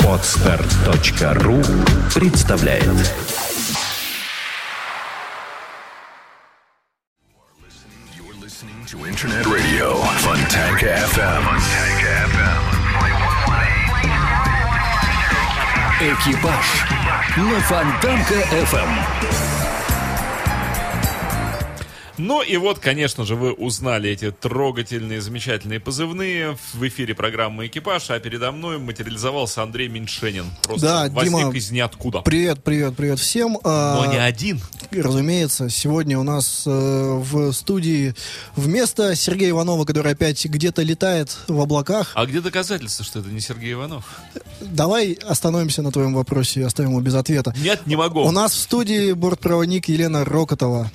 Подсказка.ру представляет. You're listening to Internet Radio Фонтанка FM. Экипаж на Фонтанка FM. Ну и вот, конечно же, вы узнали эти трогательные, замечательные позывные. В эфире программы «Экипаж», а передо мной материализовался Андрей Меньшенин. Просто да, возник Дима, из ниоткуда. Привет, привет, привет всем. Но не один. Разумеется, сегодня у нас в студии вместо Сергея Иванова, который опять где-то летает в облаках. А где доказательства, что это не Сергей Иванов? Давай остановимся на твоем вопросе и оставим его без ответа. Нет, не могу. У нас в студии бортпроводник Елена Рокотова.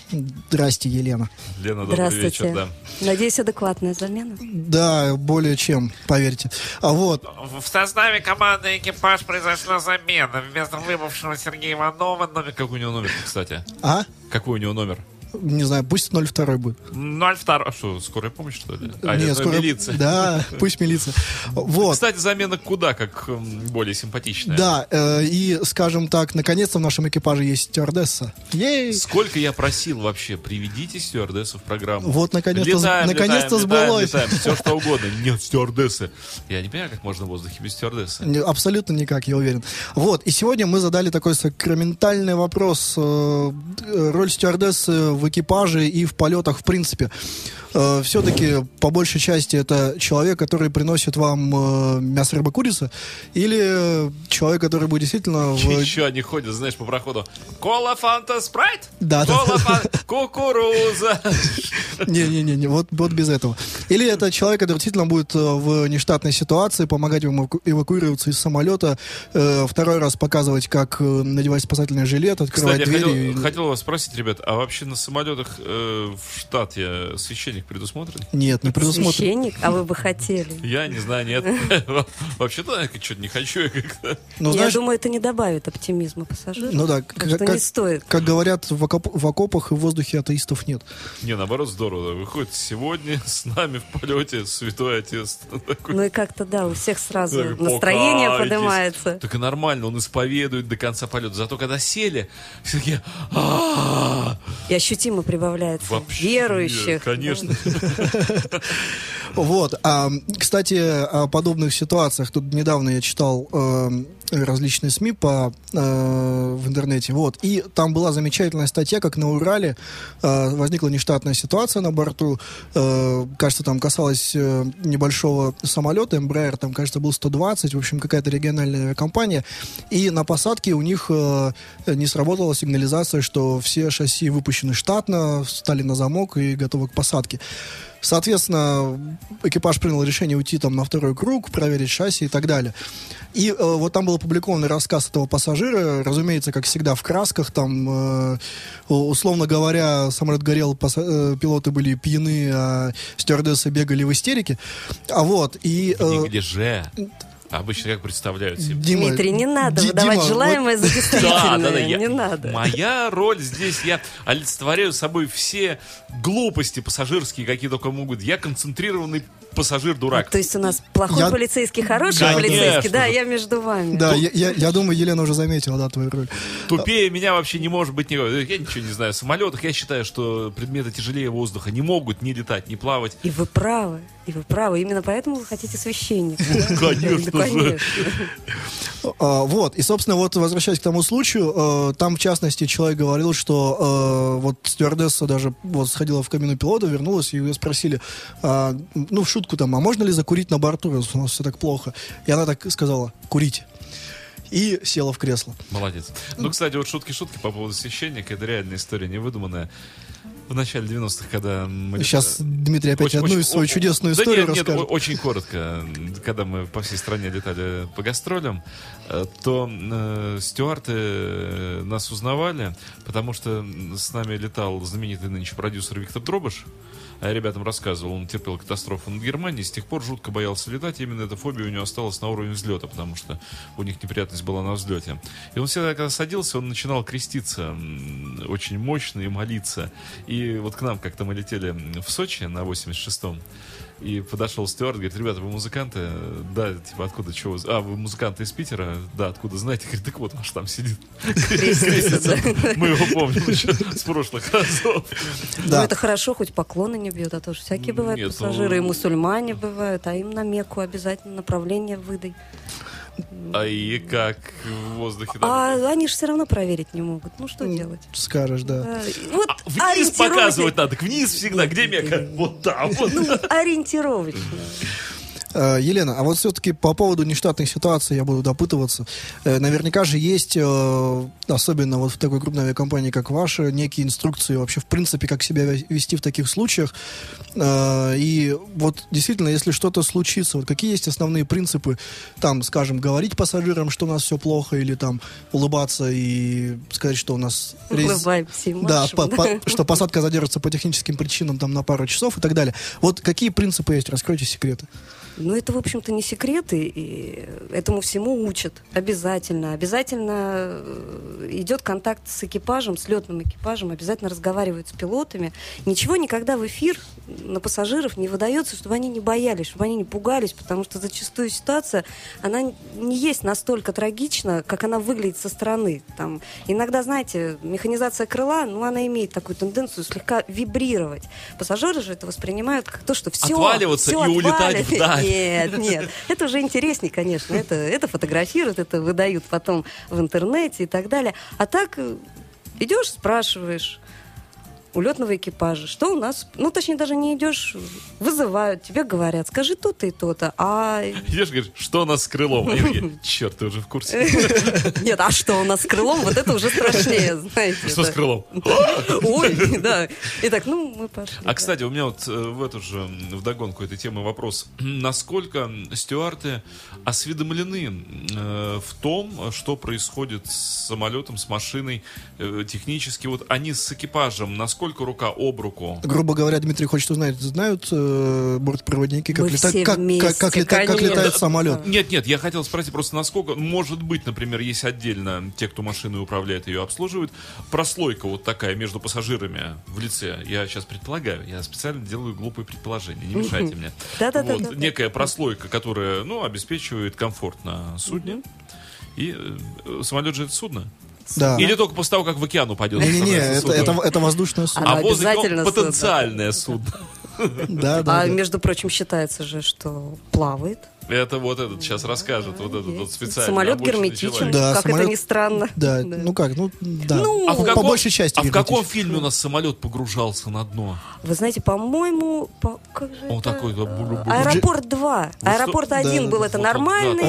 Здрасте, Елена. Лена, добрый вечер, да. Надеюсь, адекватная замена. Да, более чем, поверьте. А вот. В составе команды «Экипаж» произошла замена. Вместо выбывшего Сергея Иванова номер... Какой у него номер, кстати? А? Какой у него номер? Не знаю, пусть 02 будет. 02. А что, скорая помощь, что ли? А нет, скорая... милиция. Да, пусть милиция. Вот. Кстати, замена куда как более симпатичная. Да, и, скажем так, наконец-то в нашем экипаже есть стюардесса. Ей! Сколько я просил вообще, приведите стюардессу в программу. Вот, наконец-то, наконец-то сбылось. Все что угодно. Нет, стюардессы. Я не понимаю, как можно в воздухе без стюардессы. Абсолютно никак, я уверен. Вот, и сегодня мы задали такой сакраментальный вопрос. Роль стюардессы в экипаже и в полетах, в принципе. Все-таки, по большей части, это человек, который приносит вам мясо, рыба, курица, или человек, который будет действительно... Еще они ходят, знаешь, по проходу. Кола, фанта, спрайт? Да. Кола, фанта, кукуруза. Не-не-не, вот без этого. Или это человек, который действительно будет в нештатной ситуации помогать вам эвакуироваться из самолета, второй раз показывать, как надевать спасательный жилет, открывать двери. Кстати, я хотел вас спросить, ребят, а вообще на самолетах в штате священник предусмотрен? Нет, не предусмотрен. Священник? А вы бы хотели? Я не знаю, нет. Вообще-то я что-то не хочу. Я думаю, это не добавит оптимизма пассажирам. Ну да, как говорят, в окопах и в воздухе атеистов нет. Не, наоборот, здорово. Выходит, сегодня с нами в полете святой отец. Ну и как-то, да, у всех сразу настроение поднимается. Так и нормально, он исповедует до конца полета. Зато когда сели, все такие... И ощутимо прибавляется вообще верующих. Конечно. Вот. Кстати, о подобных ситуациях. Тут недавно я читал различные СМИ в интернете. Вот. И там была замечательная статья, как на Урале возникла нештатная ситуация на борту. Кажется, там касалось небольшого самолета Embraer. Там, кажется, был 120. В общем, какая-то региональная компания. И на посадке у них не сработала сигнализация, что все шасси выпущены штатно, встали на замок и готовы к посадке. Соответственно, экипаж принял решение уйти там на второй круг, проверить шасси и так далее. И вот там был опубликован рассказ этого пассажира, разумеется, как всегда, в красках. Там, условно говоря, самолет горел, пилоты были пьяны, а стюардессы бегали в истерике. А вот, и... Неглиже. Обычно как представляют себе. Дима, Дмитрий, не надо выдавать желаемое за действительное. Не надо. Моя роль здесь, я олицетворяю собой все глупости пассажирские, какие только могут. Я концентрированный пассажир-дурак. То есть у нас плохой полицейский, хороший полицейский. Да, я между вами. Да, я думаю, Елена уже заметила, да, твою роль. Тупее меня вообще не может быть никого. Я ничего не знаю о самолетах. Я считаю, что предметы тяжелее воздуха не могут ни летать, ни плавать. И вы правы. Именно поэтому вы хотите священника. Конечно же. Вот. И, собственно, вот возвращаясь к тому случаю, там, в частности, человек говорил, что вот стюардесса даже сходила в кабину пилота, вернулась, и ее спросили, ну, в шутку, там, а можно ли закурить на борту, раз у нас все так плохо? И она так сказала: курите. И села в кресло. Молодец. Ну, кстати, вот шутки-шутки по поводу священника. Это реальная история, невыдуманная. В начале 90-х, когда мы... Сейчас Дмитрий опять свою чудесную историю расскажет. Нет, очень коротко. Когда мы по всей стране летали по гастролям, то стюарты нас узнавали, потому что с нами летал знаменитый нынче продюсер Виктор Дробыш. А я ребятам рассказывал, он терпел катастрофу над Германией, с тех пор жутко боялся летать. Именно эта фобия у него осталась на уровне взлета, потому что у них неприятность была на взлете. И он всегда, когда садился, он начинал креститься очень мощно и молиться. И вот к нам как-то мы летели в Сочи на 86-м. И подошел стюард, говорит: ребята, вы музыканты? Да, типа, откуда, чего? А, вы музыканты из Питера? Да, откуда знаете? Говорит, так вот, аж там сидит. Мы его помним еще с прошлых разов. Ну, это хорошо, хоть поклоны не бьют, а то всякие бывают пассажиры, и мусульмане бывают, а им на Мекку обязательно направление выдай. А и как в воздухе? А они же все равно проверить не могут. Ну что делать? Скажешь, да. Вот вниз показывать надо, вниз всегда. Где Мекка? Вот там. Ну, ориентировочно. Елена, а вот все-таки по поводу нештатных ситуаций я буду допытываться. Наверняка же есть, особенно вот в такой крупной авиакомпании, как ваша, некие инструкции вообще, в принципе, как себя вести в таких случаях. И вот действительно, если что-то случится, вот какие есть основные принципы, там, скажем, говорить пассажирам, что у нас все плохо, или там улыбаться и сказать, что у нас... Улыбаемся и машем, да, что посадка задержится по техническим причинам там на пару часов и так далее. Вот какие принципы есть? Раскройте секреты. Ну, это, в общем-то, не секреты, и этому всему учат. Обязательно. Обязательно идет контакт с экипажем, с летным экипажем, обязательно разговаривают с пилотами. Ничего никогда в эфир на пассажиров не выдается, чтобы они не боялись, чтобы они не пугались, потому что зачастую ситуация, она не есть настолько трагична, как она выглядит со стороны. Там, иногда, знаете, механизация крыла, ну, она имеет такую тенденцию слегка вибрировать. Пассажиры же это воспринимают как то, что все... Отваливаться все и улетать вдаль. Нет, нет. Это уже интереснее, конечно. Это фотографируют, это выдают потом в интернете и так далее. А так идешь, спрашиваешь у летного экипажа, что у нас... Ну, точнее, даже не идешь, вызывают, тебе говорят, скажи то-то и то-то, а... Идешь, говоришь, что у нас с крылом? Черт, ты уже в курсе. Нет, а что у нас с крылом? Вот это уже страшнее, знаете. Что с крылом? Ой, да. Итак, ну, мы пошли. А, кстати, у меня вот в эту же, вдогонку этой темы вопрос. Насколько стюарды осведомлены в том, что происходит с самолетом, с машиной технически? Вот они с экипажем, насколько рука об руку. Грубо говоря, Дмитрий хочет узнать, знают бортпроводники, как летает самолет? Нет, я хотел спросить просто, насколько, может быть, например, есть отдельно те, кто машиной управляет, ее обслуживает, прослойка вот такая между пассажирами в лице, я сейчас предполагаю, я специально делаю глупые предположения, не мешайте мне. Вот некая прослойка, которая, ну, обеспечивает комфорт на судне. И самолет же это судно. Да. Или только после того, как в океан упадет. Не-не-не, это воздушное судно. А воздушное потенциальное судно. А между прочим, считается же, что плавает. Это вот этот сейчас расскажет, вот этот вот специально. Самолет герметичен, как это ни странно. Да, ну как, ну да. По большей части. А в каком фильме у нас самолет погружался на дно? Вы знаете, по-моему, он такой. Аэропорт 2. Аэропорт 1 был это нормальный,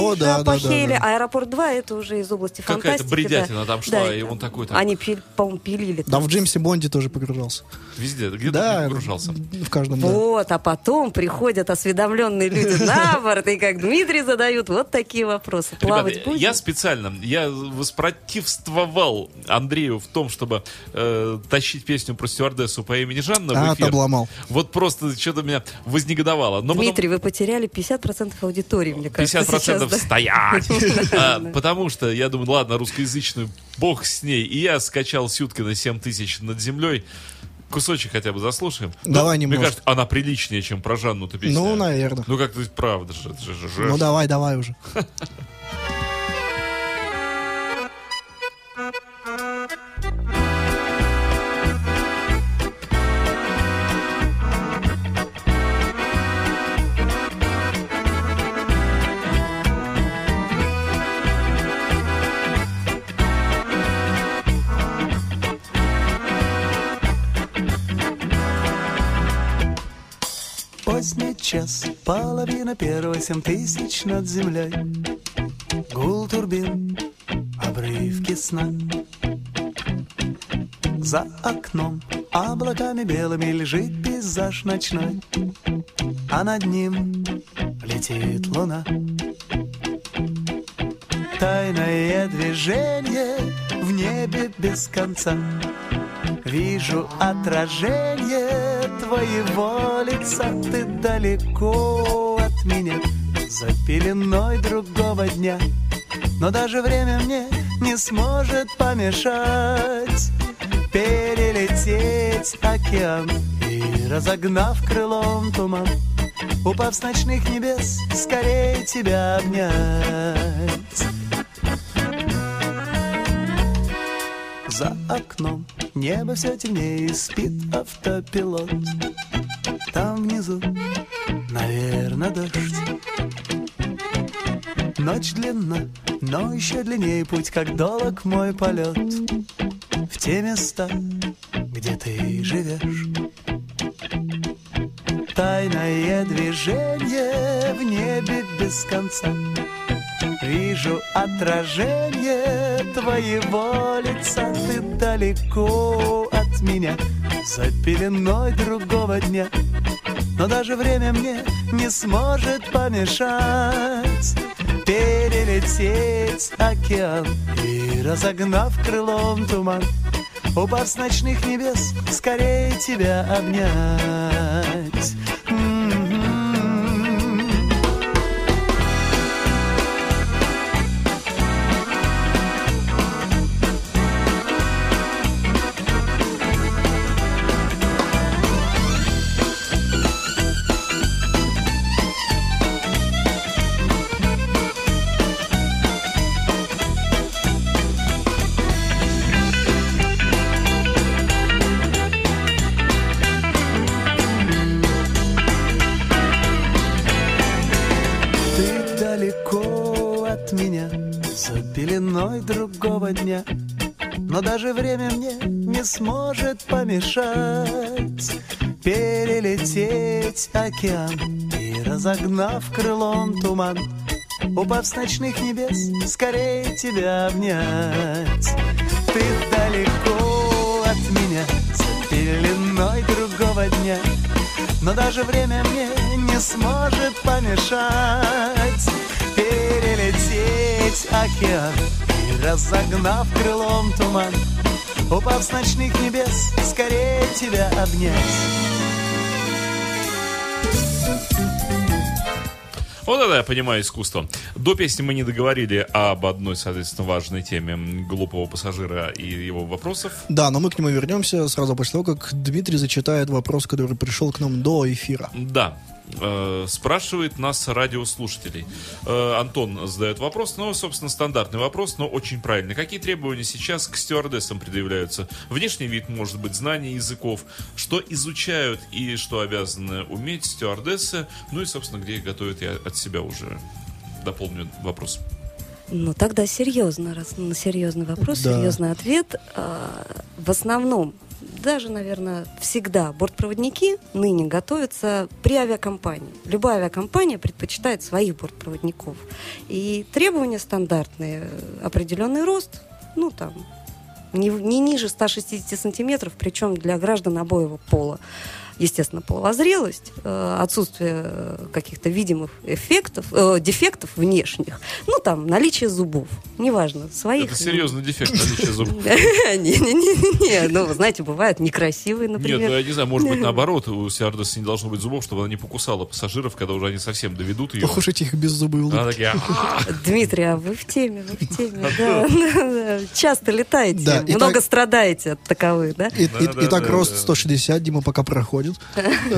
похели. Аэропорт 2 это уже из области фантастики. Какая-то бредятина там шла, и он такой. Они, по-моему, пилили. Да, в Джеймсе Бонде тоже погружался. Везде, где-то погружался. В каждом. Вот, а потом приходят осведомленные люди на борт и как Дмитрий задают вот такие вопросы. Плавать ребята, я специально, я воспротивствовал Андрею в том, чтобы тащить песню про стюардессу по имени Жанна в эфир. Обломал. Вот просто что-то меня вознегодовало. Но Дмитрий, потом... вы потеряли 50% аудитории, мне кажется. 50% сейчас, да? Стоять! Потому что я думаю, ладно, русскоязычную, бог с ней. И я скачал Сюткина 7000 над землей. Кусочек хотя бы заслушаем. Давай, ну, немножко. Мне кажется, она приличнее, чем про Жанну-то песня. Ну, наверное. Ну, как-то правда же. Ну, давай уже. Час, половина первого, 7000 над землей. Гул турбин, обрывки сна. За окном облаками белыми лежит пейзаж ночной, а над ним летит луна. Тайное движение в небе без конца. Вижу отражение твоего лица. Ты далеко от меня, за пеленой другого дня. Но даже время мне не сможет помешать перелететь океан и, разогнав крылом туман, упав с ночных небес, скорее тебя обнять. За окном небо все темнее, спит автопилот. Там внизу, наверное, дождь. Ночь длинна, но еще длиннее путь, как долог мой полет. В те места, где ты живешь. Тайное движение в небе без конца. Вижу отражение твоего лица. Ты далеко от меня, за пеленой другого дня. Но даже время мне не сможет помешать перелететь океан и, разогнав крылом туман, упав с ночных небес, скорее тебя обнять. Другого дня, но даже время мне не сможет помешать перелететь океан и, разогнав крылом туман, упав с ночных небес, скорее тебя обнять. Ты далеко от меня, за пеленой другого дня, но даже время мне не сможет помешать перелететь океан и, разогнав крылом туман, упав с ночных небес, скорее тебя обнять. Вот это я понимаю искусство. До песни мы не договорили об одной, соответственно, важной теме глупого пассажира и его вопросов. Да, но мы к нему вернемся сразу после того, как Дмитрий зачитает вопрос, который пришел к нам до эфира. Да. Спрашивает нас радиослушателей. Антон задает вопрос, ну, собственно, стандартный вопрос, но очень правильный. Какие требования сейчас к стюардессам предъявляются? Внешний вид, может быть, знание языков, что изучают и что обязаны уметь стюардессы, ну и, собственно, где их готовят, я от себя уже дополню вопрос. Ну, тогда серьезно, раз на серьезный вопрос, да. Серьезный ответ. В основном, даже, наверное, всегда бортпроводники ныне готовятся при авиакомпании. Любая авиакомпания предпочитает своих бортпроводников. И требования стандартные. Определенный рост, ну, там, не ниже 160 сантиметров, причем для граждан обоего пола. Естественно, половозрелость, отсутствие каких-то видимых дефектов внешних. Ну, там, наличие зубов. Неважно, своих... Это серьезный дефект, наличие зубов. Не-не-не. Ну, вы знаете, бывают некрасивые, например. Нет, ну, я не знаю, может быть, наоборот, у стюардессы не должно быть зубов, чтобы она не покусала пассажиров, когда уже они совсем доведут ее. Похушите их без зубы улыбки. Дмитрий, а вы в теме, да. Часто летаете, много страдаете от таковых, да? Итак, рост 160, Дима пока проходит.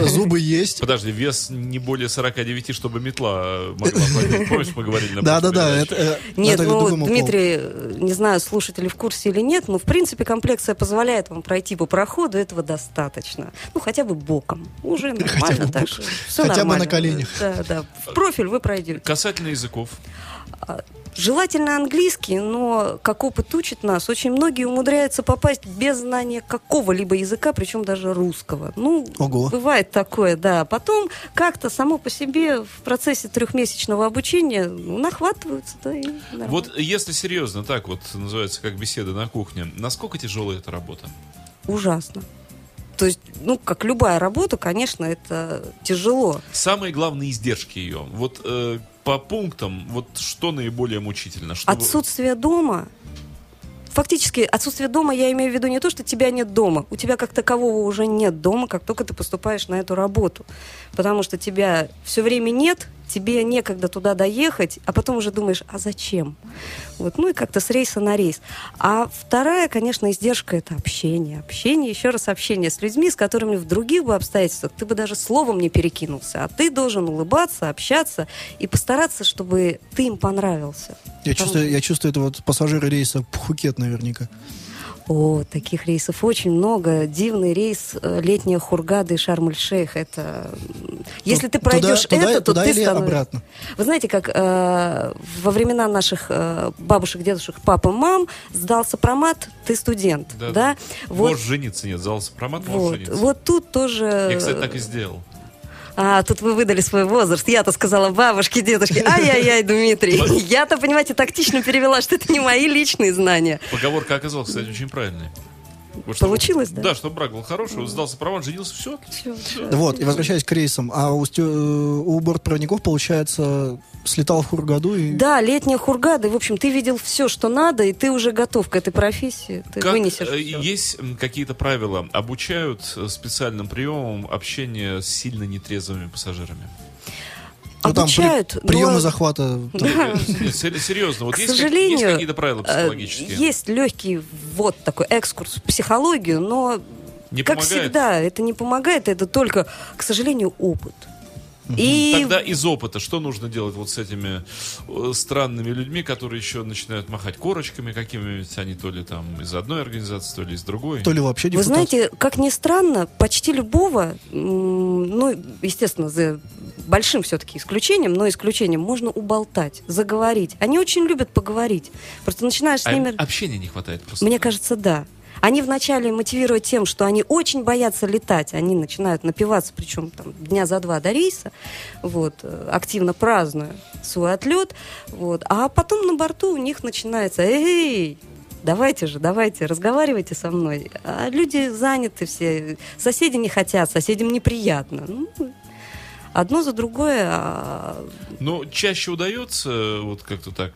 Зубы есть. Подожди, вес не более 49, чтобы метла могла поднять. Помнишь, мы говорили на прошлой передаче? Нет, ну, Дмитрий, не знаю, слушатели в курсе или нет, но, в принципе, комплекция позволяет вам пройти по проходу, этого достаточно. Ну, хотя бы боком. Уже нормально так. Хотя бы на коленях. Да. В профиль вы пройдете. Касательно языков. Желательно английский, но, как опыт учит нас, очень многие умудряются попасть без знания какого-либо языка, причем даже русского. Ну, ого. Бывает такое, да. Потом как-то само по себе в процессе трехмесячного обучения нахватываются. Да, и вот если серьезно, так вот называется, как беседа на кухне, насколько тяжелая эта работа? Ужасно. То есть, ну, как любая работа, конечно, это тяжело. Самые главные издержки ее. Вот по пунктам, вот что наиболее мучительно? Чтобы... Отсутствие дома. Фактически, отсутствие дома, я имею в виду не то, что тебя нет дома. У тебя как такового уже нет дома, как только ты поступаешь на эту работу. Потому что тебя все время нет, тебе некогда туда доехать, а потом уже думаешь, а зачем? Вот, ну и как-то с рейса на рейс. А вторая, конечно, издержка — это общение. Общение, еще раз общение с людьми, с которыми в других бы обстоятельствах ты бы даже словом не перекинулся. А ты должен улыбаться, общаться и постараться, чтобы ты им понравился. Я чувствую, это вот пассажиры рейса Пхукет наверняка. О, таких рейсов очень много. Дивный рейс «Летняя Хургада» и «Шарм-эль-Шейх». Это... Если ты пройдешь туда, ты становишься... Вы знаете, как во времена наших бабушек, дедушек, пап и мам, сдал сопромат, ты студент. Да, да? Вот. Можешь жениться, нет, сдал сопромат, можешь вот. Жениться. Вот тут тоже... Я, кстати, так и сделал. А, тут вы выдали свой возраст. Я-то сказала бабушке, дедушке. Ай-яй-яй, Дмитрий. Я-то, понимаете, тактично перевела, что это не мои личные знания. Поговорка оказалась, кстати, очень правильной. Получилось, да? Да, чтобы брак был хороший, сдался права, женился, все. Вот, и возвращаясь к рейсам. А у бортпроводников, получается, слетал в Хургаду и... Да, «Летняя Хургада». И, в общем, ты видел все, что надо, и ты уже готов к этой профессии. Ты вынесешь все. Есть какие-то правила? Обучают специальным приемам общения с сильно нетрезвыми пассажирами? Ну, обучают, там приемы захвата. Да. Серьезно, вот есть, есть какие-то правила психологические? Есть легкий вот такой экскурс в психологию, но, как всегда, это не помогает, это только, к сожалению, опыт. И... Тогда из опыта что нужно делать вот с этими странными людьми, которые еще начинают махать корочками какими-нибудь, они то ли там из одной организации, то ли из другой, то ли вообще депутат. Вы знаете, как ни странно, почти любого, ну, естественно, за большим все-таки исключением, но исключением можно уболтать, заговорить. Они очень любят поговорить. Просто начинаешь с ними... Общения не хватает просто. Мне кажется, да. Они вначале мотивируют тем, что они очень боятся летать. Они начинают напиваться, причем там, дня за два до рейса, вот, активно празднуя свой отлет. Вот. А потом на борту у них начинается: «Эй, давайте, разговаривайте со мной». А люди заняты все, соседи не хотят, соседям неприятно. Ну, одно за другое. Но чаще удается вот как-то так...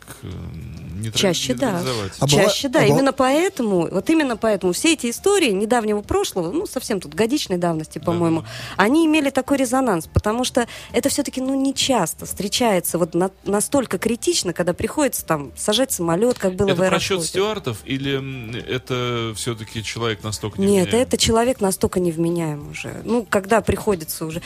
Чаще, да. Чаще, да. Именно поэтому все эти истории недавнего прошлого, ну, совсем тут годичной давности, по-моему, они имели такой резонанс, потому что это все-таки, ну, не часто встречается вот настолько критично, когда приходится там сажать самолет, как было в аэропорте. Это просчет стюардов или это все-таки человек настолько невменяем? Нет, это человек настолько невменяем уже. Ну, когда приходится уже...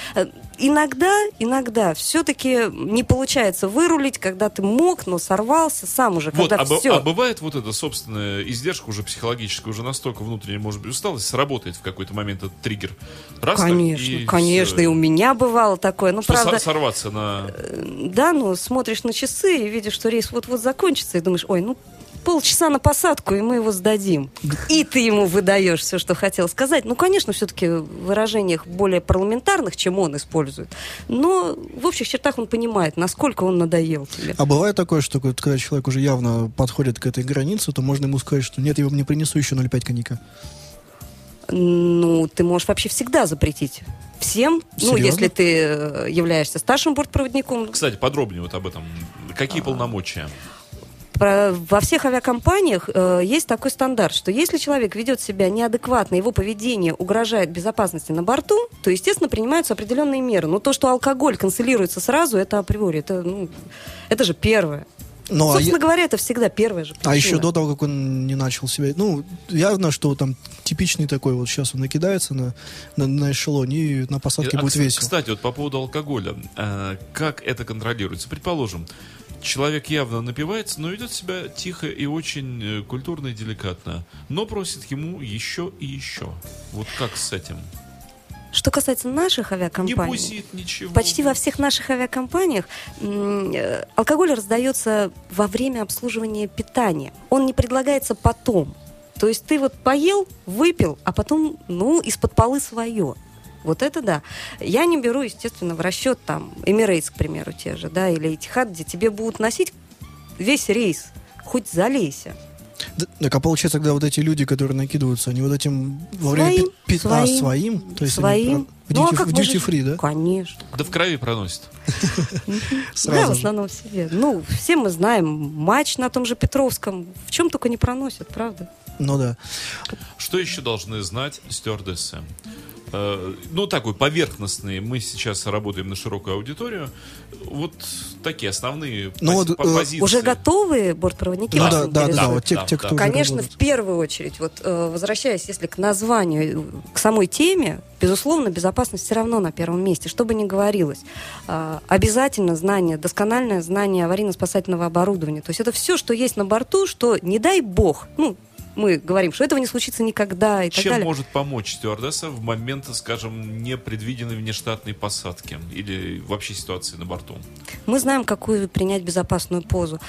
Иногда все-таки не получается вырулить, когда ты мог, но сорвался сам уже, когда все. А бывает вот эта собственная издержка уже психологическая, уже настолько внутренняя, может быть, усталость, сработает в какой-то момент этот триггер. Раз, конечно, и у меня бывало такое. Ну, правда, сорваться на... Да, ну, смотришь на часы и видишь, что рейс вот-вот закончится, и думаешь, ой, ну, полчаса на посадку, и мы его сдадим. И ты ему выдаешь все, что хотел сказать. Ну, конечно, все-таки в выражениях более парламентарных, чем он использует. Но в общих чертах он понимает, насколько он надоел тебе. А бывает такое, что когда человек уже явно подходит к этой границе, то можно ему сказать, что нет, я вам не принесу еще 0,5 коньяка. Ну, ты можешь вообще всегда запретить всем. Серьезно? Ну, если ты являешься старшим бортпроводником. Кстати, подробнее вот об этом. Какие полномочия? Во всех авиакомпаниях есть такой стандарт, что если человек ведет себя неадекватно, его поведение угрожает безопасности на борту, то, естественно, принимаются определенные меры. Но то, что алкоголь канцелируется сразу, это априори, это же первое. Но, Собственно говоря, это всегда первая же причина. А еще до того, как он не начал себя... Ну, явно, что там типичный такой, вот сейчас он накидается на эшелон, и на посадке будет весело. Кстати, вот по поводу алкоголя. Как это контролируется? Предположим, человек явно напивается, но ведет себя тихо и очень культурно и деликатно, но просит ему еще и еще. Вот как с этим? Что касается наших авиакомпаний, не бузит, ничего. Почти во всех наших авиакомпаниях алкоголь раздается во время обслуживания питания. Он не предлагается потом. То есть ты вот поел, выпил, а потом, ну, из-под полы свое. Вот это да. Я не беру, естественно, в расчет там Emirates, к примеру, те же, да, или Etihad, где тебе будут носить весь рейс, хоть залейся. Так, а получается, когда вот эти люди, которые накидываются, они вот этим во время питания своим, то есть своим. Ну, в дьюти-фри, да? Конечно. Да в крови проносит. Да, в основном в себе. Ну, все мы знаем, матч на том же Петровском в чем только не проносят, правда? Ну да. Что еще должны знать стюардессы? ну, такой поверхностный. Мы сейчас работаем на широкую аудиторию. Вот такие основные позиции. Уже готовые бортпроводники? Да. Конечно, в первую очередь, вот, возвращаясь, если к названию, к самой теме, безусловно, безопасность все равно на первом месте, что бы ни говорилось. Обязательно знание, доскональное знание аварийно-спасательного оборудования. То есть это все, что есть на борту, что, не дай бог, ну, мы говорим, что этого не случится никогда и так далее. Чем может помочь стюардесса в момент, скажем, непредвиденной внештатной посадки или вообще ситуации на борту? Мы знаем, какую принять безопасную позу.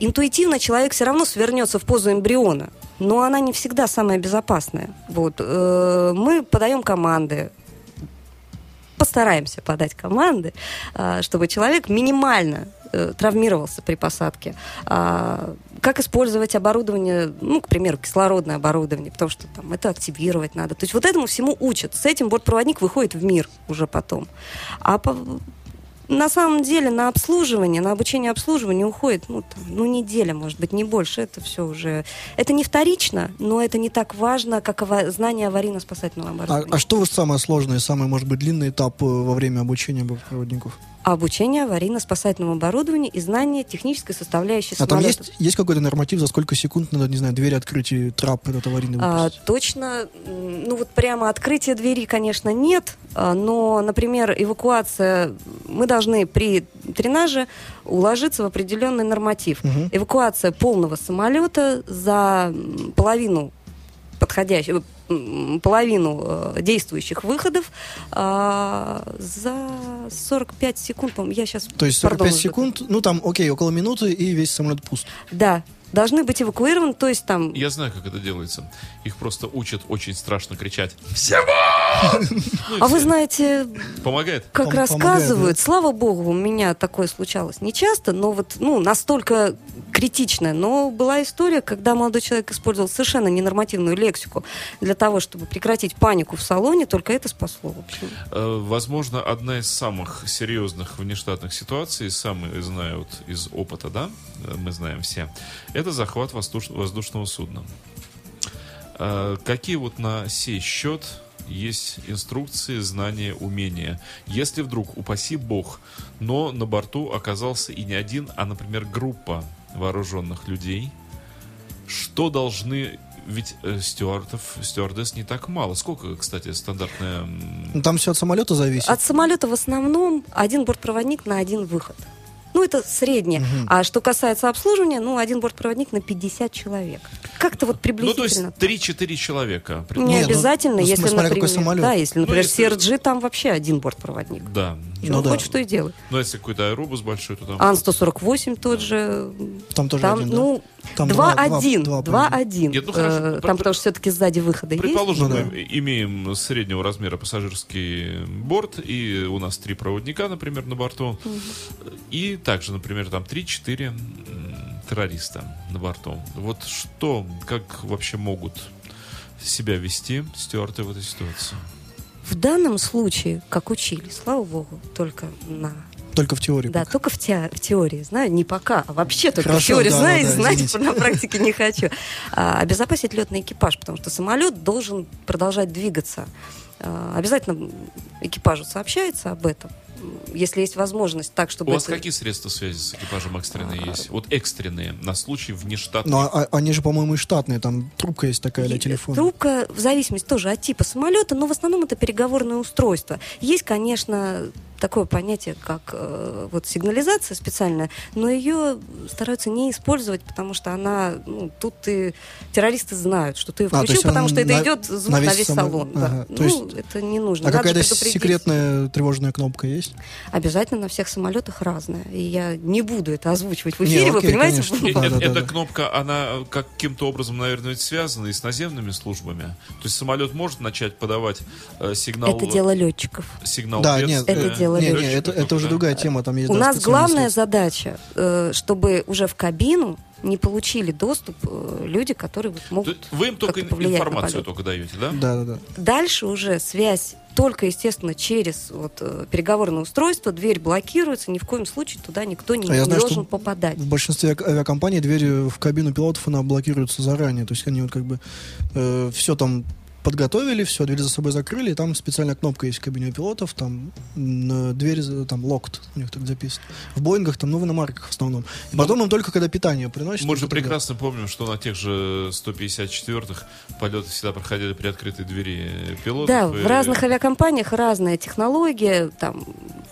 Интуитивно человек все равно свернется в позу эмбриона, но она не всегда самая безопасная. Вот. Мы подаем команды, постараемся подать команды, чтобы человек минимально травмировался при посадке. Как использовать оборудование, ну, к примеру, кислородное оборудование, потому что там это активировать надо. То есть вот этому всему учат. С этим бортпроводник выходит в мир уже потом. На самом деле на обслуживание, на обучение обслуживанию уходит, неделя, может быть, не больше. Это все уже... Это не вторично, но это не так важно, как знание аварийно-спасательного оборудования. А что самое сложное, самый, может быть, длинный этап во время обучения бортпроводников? Обучение аварийно-спасательному оборудованию и знание технической составляющей самолета. А там есть какой-то норматив, за сколько секунд надо, не знаю, дверь открыть и трап этот аварийный выпустить? Точно. Вот прямо открытие двери, конечно, нет. Но, например, эвакуация... Мы должны при тренаже уложиться в определенный норматив. Угу. Эвакуация полного самолета за половину действующих выходов за 45 секунд, по-моему, я сейчас... То есть 45 секунд, около минуты, и весь самолет пуст. Да, должны быть эвакуированы, то есть там... Я знаю, как это делается. Их просто учат очень страшно кричать «Всего!». А вы знаете... Помогает? Как рассказывают, слава богу, у меня такое случалось не часто, но вот настолько критичное. Но была история, когда молодой человек использовал совершенно ненормативную лексику для того, чтобы прекратить панику в салоне, только это спасло вообще. Возможно, одна из самых серьезных внештатных ситуаций, самые знают из опыта, да, мы знаем все, это захват воздушного судна. Какие вот на сей счет есть инструкции, знания, умения? Если вдруг, упаси бог, но на борту оказался и не один, а, например, группа вооруженных людей, что должны... Ведь стюардесс не так мало. Сколько, кстати, стандартная... Там все от самолета зависит. От самолета в основном один бортпроводник на один выход. Это среднее. Угу. А что касается обслуживания, один бортпроводник на 50 человек. Как-то вот приблизительно. То есть 3-4 человека. Не обязательно, если, например... Да, если, например, CRJ, там вообще один бортпроводник. Да. Хоть что и делай. Если какой-то аэробус большой, то там... Ан-148 тот же. Там тоже один, да? Там 2-1. 2-1. Там, потому что все-таки сзади выхода есть. Предположим, мы имеем среднего размера пассажирский борт, и у нас 3 проводника, например, на борту. И также, например, там 3-4 террориста на борту. Вот что, как вообще могут себя вести стюарты в этой ситуации? В данном случае, как учили, слава богу, только в теории. Да, пока. Только в теории. Знаю, не пока, а вообще только в теории. Да, знаю, знать на практике не хочу. Обезопасить летный экипаж, потому что самолет должен продолжать двигаться. Обязательно экипажу сообщается об этом, если есть возможность так, чтобы... У вас какие средства связи с экипажем экстренные есть? Вот экстренные, на случай внештатных. Они же, по-моему, и штатные, там трубка есть такая для телефона. Трубка, в зависимости тоже от типа самолета, но в основном это переговорное устройство. Есть, конечно, такое понятие, как сигнализация специальная, но ее стараются не использовать, потому что она... тут и террористы знают, что ты ее включил, потому что это идет звук на весь салон. Ага. Да. Это не нужно. А какая-то секретная тревожная кнопка есть? Обязательно на всех самолетах разная. И я не буду это озвучивать в эфире, вы понимаете? Эта кнопка, она каким-то образом, наверное, связана и с наземными службами. То есть самолет может начать подавать сигнал... Это дело летчиков. Сигнал это уже другая тема. Там есть, у нас главная задача, чтобы уже в кабину не получили доступ люди, которые могут... Вы им только информацию даете, да? Да. Дальше уже связь только, естественно, через переговорное устройство, дверь блокируется, ни в коем случае туда никто не должен попадать. В большинстве авиакомпаний двери в кабину пилотов, она блокируется заранее, то есть они все там... подготовили, все, дверь за собой закрыли, и там специальная кнопка есть в кабине у пилотов, там дверь, там локт, у них так записано. В Боингах, там, ну, в иномарках в основном. И потом им только когда питание приносят. Мы же прекрасно помним, что на тех же 154-х полеты всегда проходили при открытой двери пилотов. Да, в разных авиакомпаниях разная технология, там,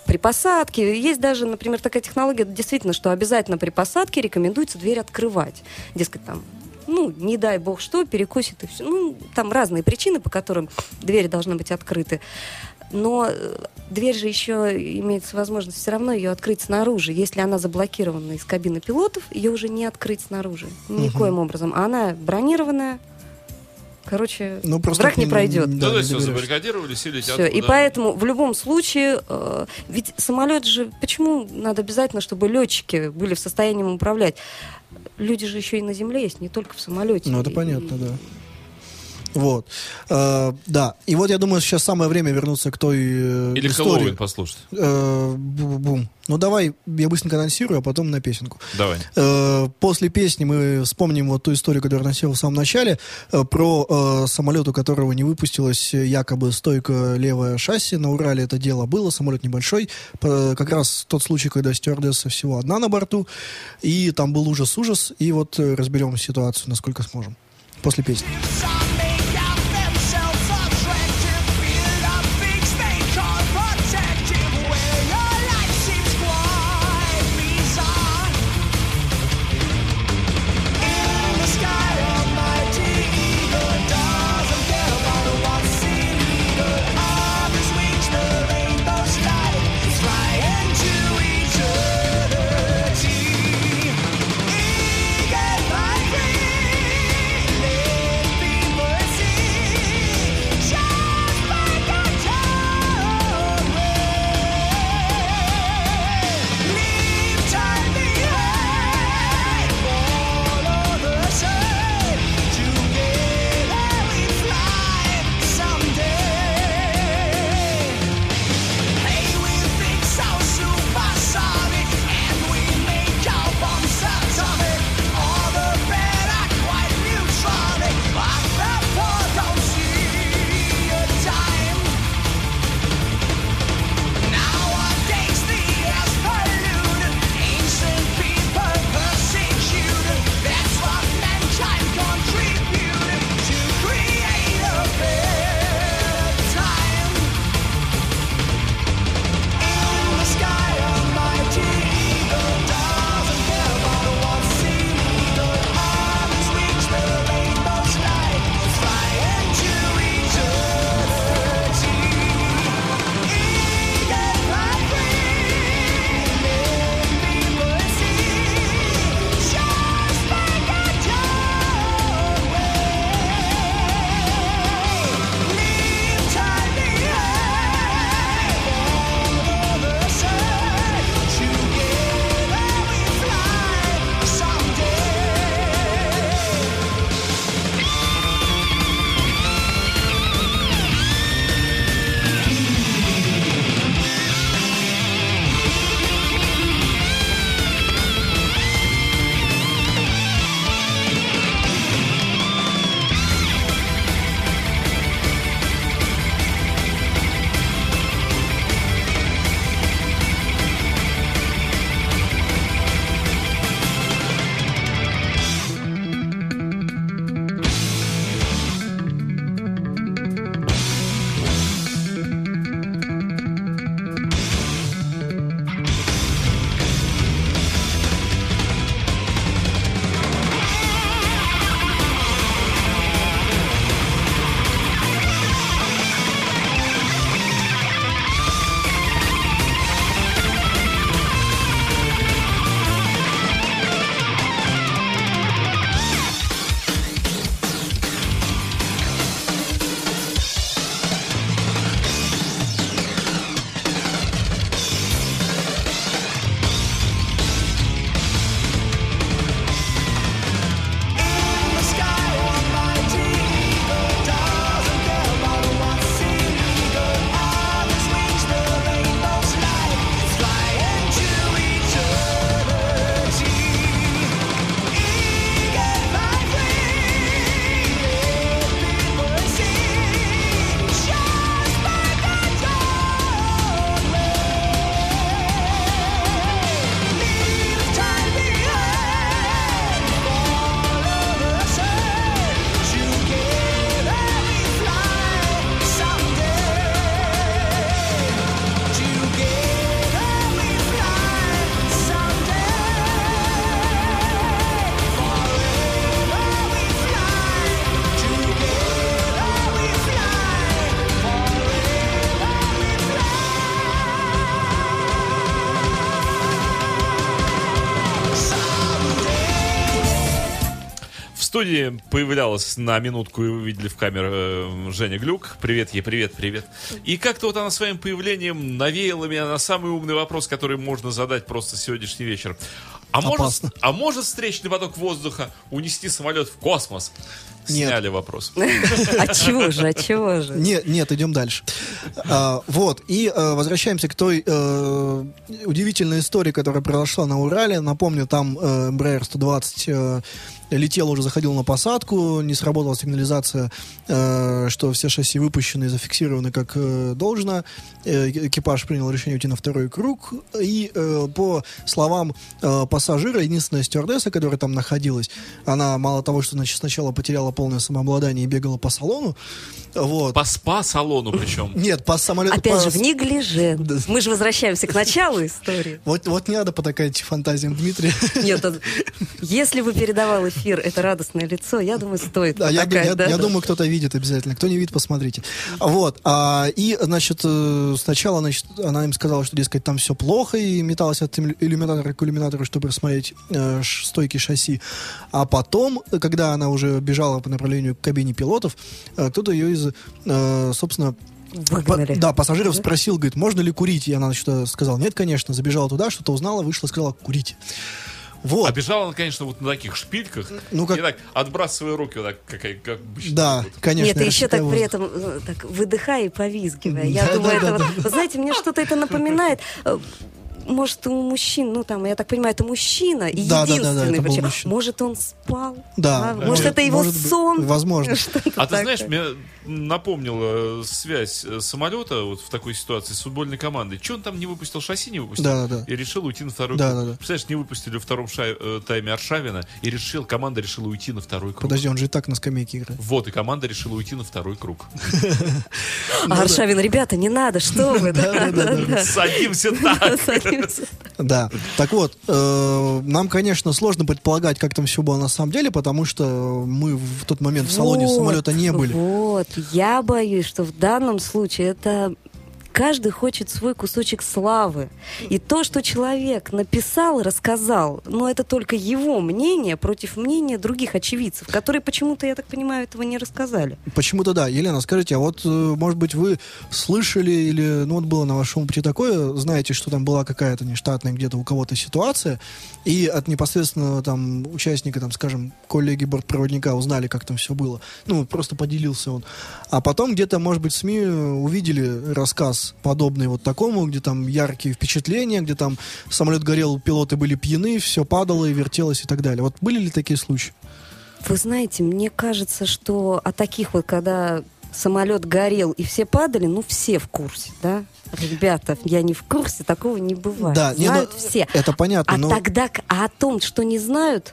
при посадке. Есть даже, например, такая технология, действительно, что обязательно при посадке рекомендуется дверь открывать. Дескать, там, ну, не дай бог что, перекусит и все. Ну, там разные причины, по которым двери должны быть открыты. Но дверь же еще имеется возможность все равно ее открыть снаружи. Если она заблокирована из кабины пилотов, ее уже не открыть снаружи. Никоим образом. А она бронированная. Короче, ну, брак не пройдет. Да, то есть все, забаррикадировались и летят. Все. И поэтому в любом случае, ведь самолет же, почему надо обязательно, чтобы летчики были в состоянии им управлять? Люди же еще и на земле есть, не только в самолете. Ну, это понятно, да. Вот. Да. И вот я думаю, сейчас самое время вернуться к той или истории. Хэллоуин послушать. Бум. Ну, давай, я быстренько анонсирую, а потом на песенку. Давай. После песни мы вспомним вот ту историю, которую я анонсировал в самом начале, про самолет, у которого не выпустилась якобы стойка левое шасси. На Урале это дело было, самолет небольшой. Как раз тот случай, когда стюардесса всего одна на борту, и там был ужас-ужас, и вот разберем ситуацию, насколько сможем. После песни. студии появлялась на минутку, и вы видели в камеру Женя Глюк. Привет ей, привет. И как-то вот она своим появлением навеяла меня на самый умный вопрос, который можно задать просто сегодняшний вечер. А может встречный поток воздуха унести самолет в космос? Сняли вопрос. Отчего же? Нет, идем дальше. Вот, и возвращаемся к той удивительной истории, которая произошла на Урале. Напомню, там Embraer 120 летел, уже заходил на посадку, не сработала сигнализация, что все шасси выпущены и зафиксированы как должно. Экипаж принял решение уйти на второй круг. И по словам пассажира, единственная стюардесса, которая там находилась, она мало того, что сначала потеряла полное самообладание и бегала по салону. Вот. По спа-салону причем. Нет, по самолету. Опять же, в неглиже. Мы же возвращаемся к началу истории. Вот не надо потакать фантазиям, Дмитрий. Нет, если бы передавал эфир это радостное лицо, я думаю, стоит потакать. Я думаю, кто-то видит обязательно. Кто не видит, посмотрите. Вот. И, значит, сначала она им сказала, что, дескать, там все плохо, и металась от иллюминатора к иллюминатору, чтобы рассмотреть стойки шасси. А потом, когда она уже бежала по направлению к кабине пилотов, кто-то ее из, собственно, пассажиров спросил, говорит, можно ли курить? И она что-то сказала, нет, конечно, забежала туда, что-то узнала, вышла, сказала, курить. Вот. А бежала она, конечно, вот на таких шпильках, и так отбрасывая руки, вот так, как обычно. Да, конечно. Нет, ты еще так при этом так, выдыхая и повизгивая. Я думаю, вы знаете, мне что-то это напоминает. Может, у мужчин, я так понимаю, это мужчина, и единственный причем. Может, он спал? Да. Может, это его сон? Возможно. А ты знаешь, мне напомнила связь самолета вот в такой ситуации с футбольной командой. Че он там не выпустил? Шасси не выпустил? Да. И решил уйти на второй круг. Представляешь, не выпустили во втором тайме Аршавина, и команда решила уйти на второй круг. Подожди, он же и так на скамейке играет. Вот, и команда решила уйти на второй круг. А Аршавин, ребята, не надо, что вы? Садимся так. Да, так вот, нам, конечно, сложно предполагать, как там все было на самом деле, потому что мы в тот момент в салоне самолета не были. Вот, я боюсь, что в данном случае это... Каждый хочет свой кусочек славы. И то, что человек написал, рассказал, но это только его мнение против мнения других очевидцев, которые почему-то, я так понимаю, этого не рассказали. Почему-то да. Елена, скажите, а вот, может быть, вы слышали или, вот было на вашем пути такое, знаете, что там была какая-то нештатная где-то у кого-то ситуация, и от непосредственного там участника, там, скажем, коллеги-бортпроводника узнали, как там все было. Просто поделился он. А потом где-то, может быть, СМИ увидели рассказ подобный вот такому, где там яркие впечатления, где там самолет горел, пилоты были пьяны, все падало и вертелось и так далее. Вот были ли такие случаи? Вы знаете, мне кажется, что о таких вот, когда самолет горел и все падали, все в курсе, да? Ребята, я не в курсе, такого не бывает. Да, знают все. Это понятно. А о том, что не знают...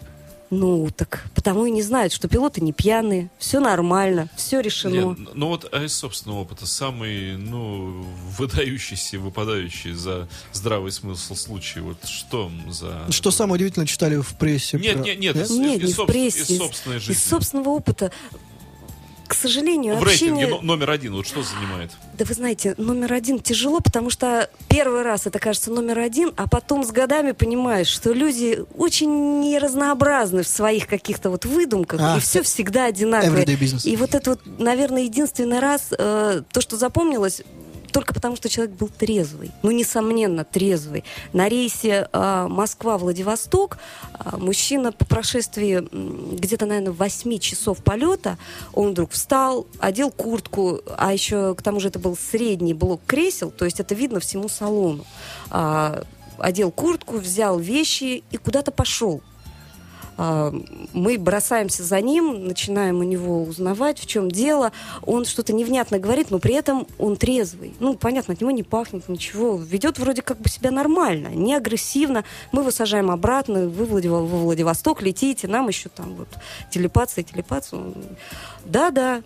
так потому и не знают, что пилоты не пьяные, все нормально, все решено. Нет, из собственного опыта самый, выдающийся, выпадающий за здравый смысл случай, что за... Что самое удивительное читали в прессе? Из собственной жизни. Из собственного опыта... К сожалению, в общение... рейтинге номер один, что занимает? Да вы знаете, номер один тяжело, потому что первый раз это кажется номер один, а потом с годами понимаешь, что люди очень неразнообразны в своих каких-то выдумках, и все всегда одинаковое. И это, наверное, единственный раз то, что запомнилось, только потому, что человек был трезвый. Несомненно, трезвый. На рейсе Москва-Владивосток мужчина по прошествии где-то, наверное, 8 часов полета, он вдруг встал, одел куртку, а еще, к тому же, это был средний блок кресел, то есть это видно всему салону. Одел куртку, взял вещи и куда-то пошел. Мы бросаемся за ним, начинаем у него узнавать, в чем дело. Он что-то невнятно говорит, но при этом он трезвый. Понятно, от него не пахнет ничего. Ведет вроде как бы себя нормально, не агрессивно. Мы его сажаем обратно, вы в Владивосток летите, нам еще там телепация. Да.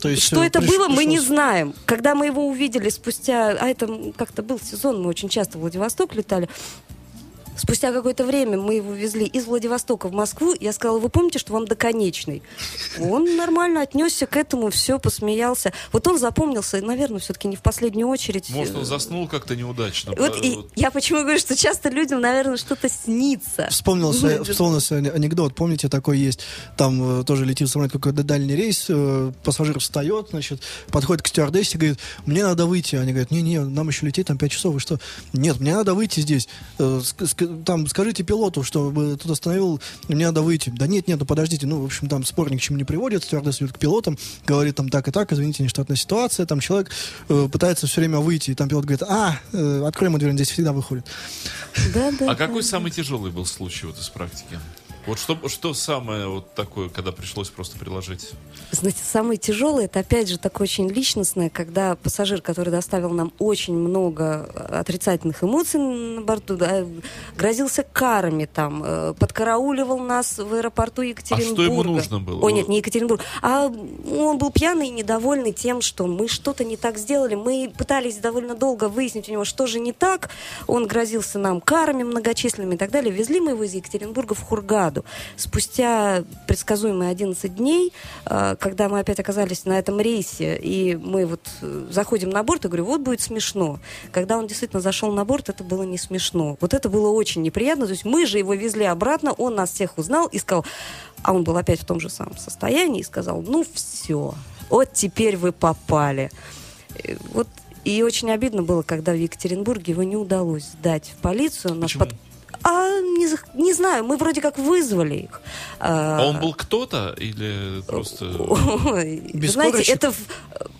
Все. Что это было, мы не знаем. Когда мы его увидели спустя... А это как-то был сезон, мы очень часто в Владивосток летали... Спустя какое-то время мы его везли из Владивостока в Москву. Я сказала: вы помните, что вам до конечной? Он нормально отнесся к этому, все, посмеялся. Вот он запомнился, наверное, все-таки не в последнюю очередь. Может, он заснул как-то неудачно. Вот и я почему говорю, что часто людям, наверное, что-то снится. Вспомнился анекдот. Помните, такой есть? Там тоже летит самолет, какой-то дальний рейс. Пассажир встает, значит, подходит к стюардессе и говорит: мне надо выйти. Они говорят: не-не, нам еще лететь, там 5 часов, вы что? Нет, мне надо выйти здесь. Там, скажите пилоту, чтобы тут остановил, мне надо выйти. Да нет, ну подождите. Ну, в общем, там спор ни к чему не приводит. Стюардесса идет к пилотам, говорит там так и так, извините, нештатная ситуация. Там человек пытается все время выйти, и там пилот говорит: открой ему дверь, он здесь всегда выходит. Да. А какой самый тяжелый был случай вот из практики? Вот что самое вот такое, когда пришлось просто приложить? Знаете, самое тяжелое, это опять же такое очень личностное, когда пассажир, который доставил нам очень много отрицательных эмоций на борту, грозился карами там, подкарауливал нас в аэропорту Екатеринбурга. А что ему нужно было? Ой, нет, не Екатеринбург. А он был пьяный и недовольный тем, что мы что-то не так сделали. Мы пытались довольно долго выяснить у него, что же не так. Он грозился нам карами многочисленными и так далее. Везли мы его из Екатеринбурга в Хургаду. Спустя предсказуемые 11 дней, когда мы опять оказались на этом рейсе, и мы вот заходим на борт, и говорю: вот будет смешно. Когда он действительно зашел на борт, это было не смешно. Вот это было очень неприятно. То есть мы же его везли обратно, он нас всех узнал и сказал... А он был опять в том же самом состоянии и сказал: ну все, вот теперь вы попали. Вот. И очень обидно было, когда в Екатеринбурге его не удалось сдать в полицию. Почему? Не знаю, мы вроде как вызвали их. А он был кто-то или просто... Знаете, это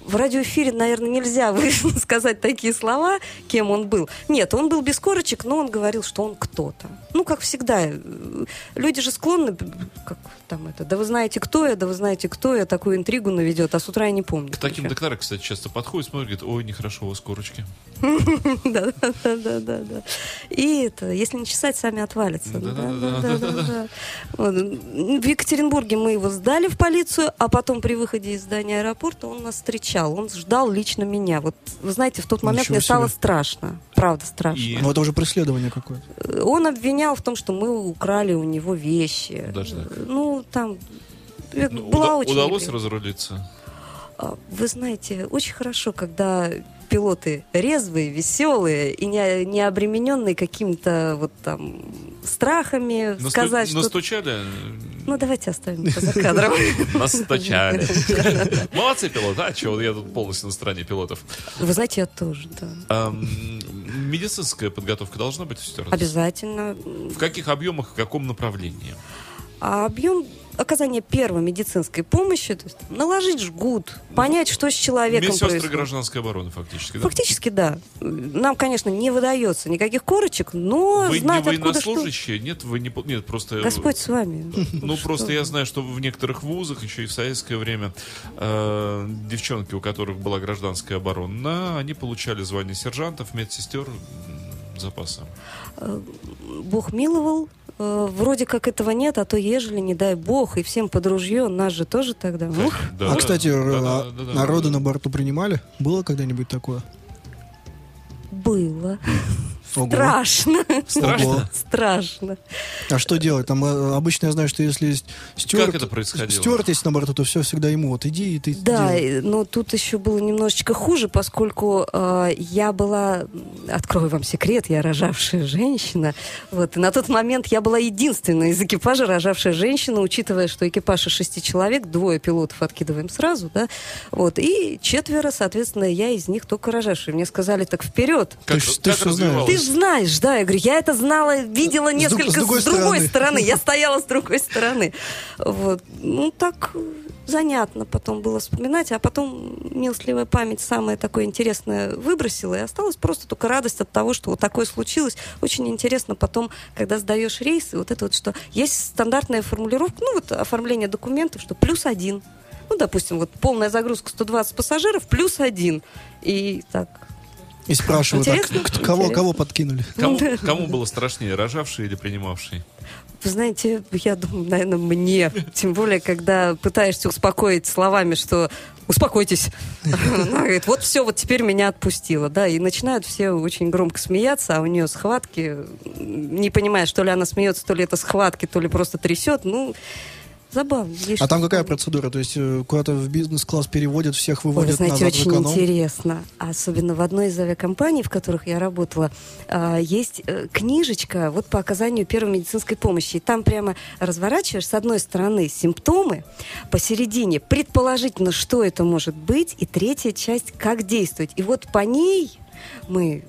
в радиоэфире, наверное, нельзя сказать такие слова, кем он был. Нет, он был без корочек, но он говорил, что он кто-то. Ну, как всегда, люди же склонны... Как там это? Да вы знаете, кто я, такую интригу наведет, а с утра я не помню. К таким еще. Доктора, кстати, часто подходят, смотрят, говорят: ой, нехорошо у вас корочки. Да. И это, если не чесать, сами отвалятся. Да. В Екатеринбурге мы его сдали в полицию, а потом при выходе из здания аэропорта он нас встречал. Он ждал лично меня. Вот, вы знаете, в тот момент мне стало страшно. Правда, страшно. Но это уже преследование какое-то. Он обвинял в том, что мы украли у него вещи. Даже так? Ну, там... Удалось разрулиться? Вы знаете, очень хорошо, когда... Пилоты резвые, веселые и не обремененные какими-то вот там страхами. Сказать, что... Настучали? Ну, давайте оставим это за кадром. Настучали. Молодцы пилоты, а чего? Я тут полностью на стороне пилотов. Вы знаете, я тоже, да. Медицинская подготовка должна быть у стюардесс? Обязательно. В каких объемах, в каком направлении? Объем... Оказание первой медицинской помощи, то есть наложить жгут, понять, что с человеком медсестры происходит. Медсестры гражданской обороны фактически, да? Фактически, да. Нам, конечно, не выдается никаких корочек, но вы знать не откуда что... Вы военнослужащие? Нет, просто... Господь с вами. Ну, просто я знаю, что в некоторых вузах, еще и в советское время, девчонки, у которых была гражданская оборона, они получали звание сержантов, медсестер запаса. Бог миловал. Вроде как этого нет, а то ежели, не дай бог, и всем под ружье, нас же тоже тогда. Да. А, кстати, народу на борту принимали? Было когда-нибудь такое? Было. Страшно. А что делать? Там обычно я знаю, что если стюард есть на борту, то все всегда ему. Вот иди и ты. Да, но тут еще было немножечко хуже, поскольку я была, открою вам секрет, я рожавшая женщина. Вот. И на тот момент я была единственная из экипажа рожавшая женщина, учитывая, что экипаж из 6 человек, 2 пилотов откидываем сразу, да, вот, и 4, соответственно, я из них только рожавшая. Мне сказали: так вперед. Ты что знаешь? Ты знаешь, да, я говорю, я это знала, видела несколько с другой стороны. Я стояла с другой стороны. Вот. Ну, так занятно потом было вспоминать, а потом милостливая память самое такое интересное выбросила, и осталась просто только радость от того, что вот такое случилось. Очень интересно потом, когда сдаешь рейсы, вот это вот, что есть стандартная формулировка, ну, вот оформление документов, что +1. Ну, допустим, вот полная загрузка 120 пассажиров, +1. И так... И спрашиваю, так, кого подкинули? Кому было страшнее, рожавший или принимавший? Вы знаете, я думаю, наверное, мне. Тем более, когда пытаешься успокоить словами, что «успокойтесь». Она говорит, вот все, вот теперь меня отпустило. Да, и начинают все очень громко смеяться, а у нее схватки. Не понимаешь, то ли она смеется, то ли это схватки, то ли просто трясет. Ну... Забавно. А там какая процедура? То есть куда-то в бизнес-класс переводят, всех выводят назад в эконом? Очень интересно. Особенно в одной из авиакомпаний, в которых я работала, есть книжечка вот по оказанию первой медицинской помощи. И там прямо разворачиваешь, с одной стороны, симптомы, посередине предположительно, что это может быть, и третья часть, как действовать. И вот по ней... Мы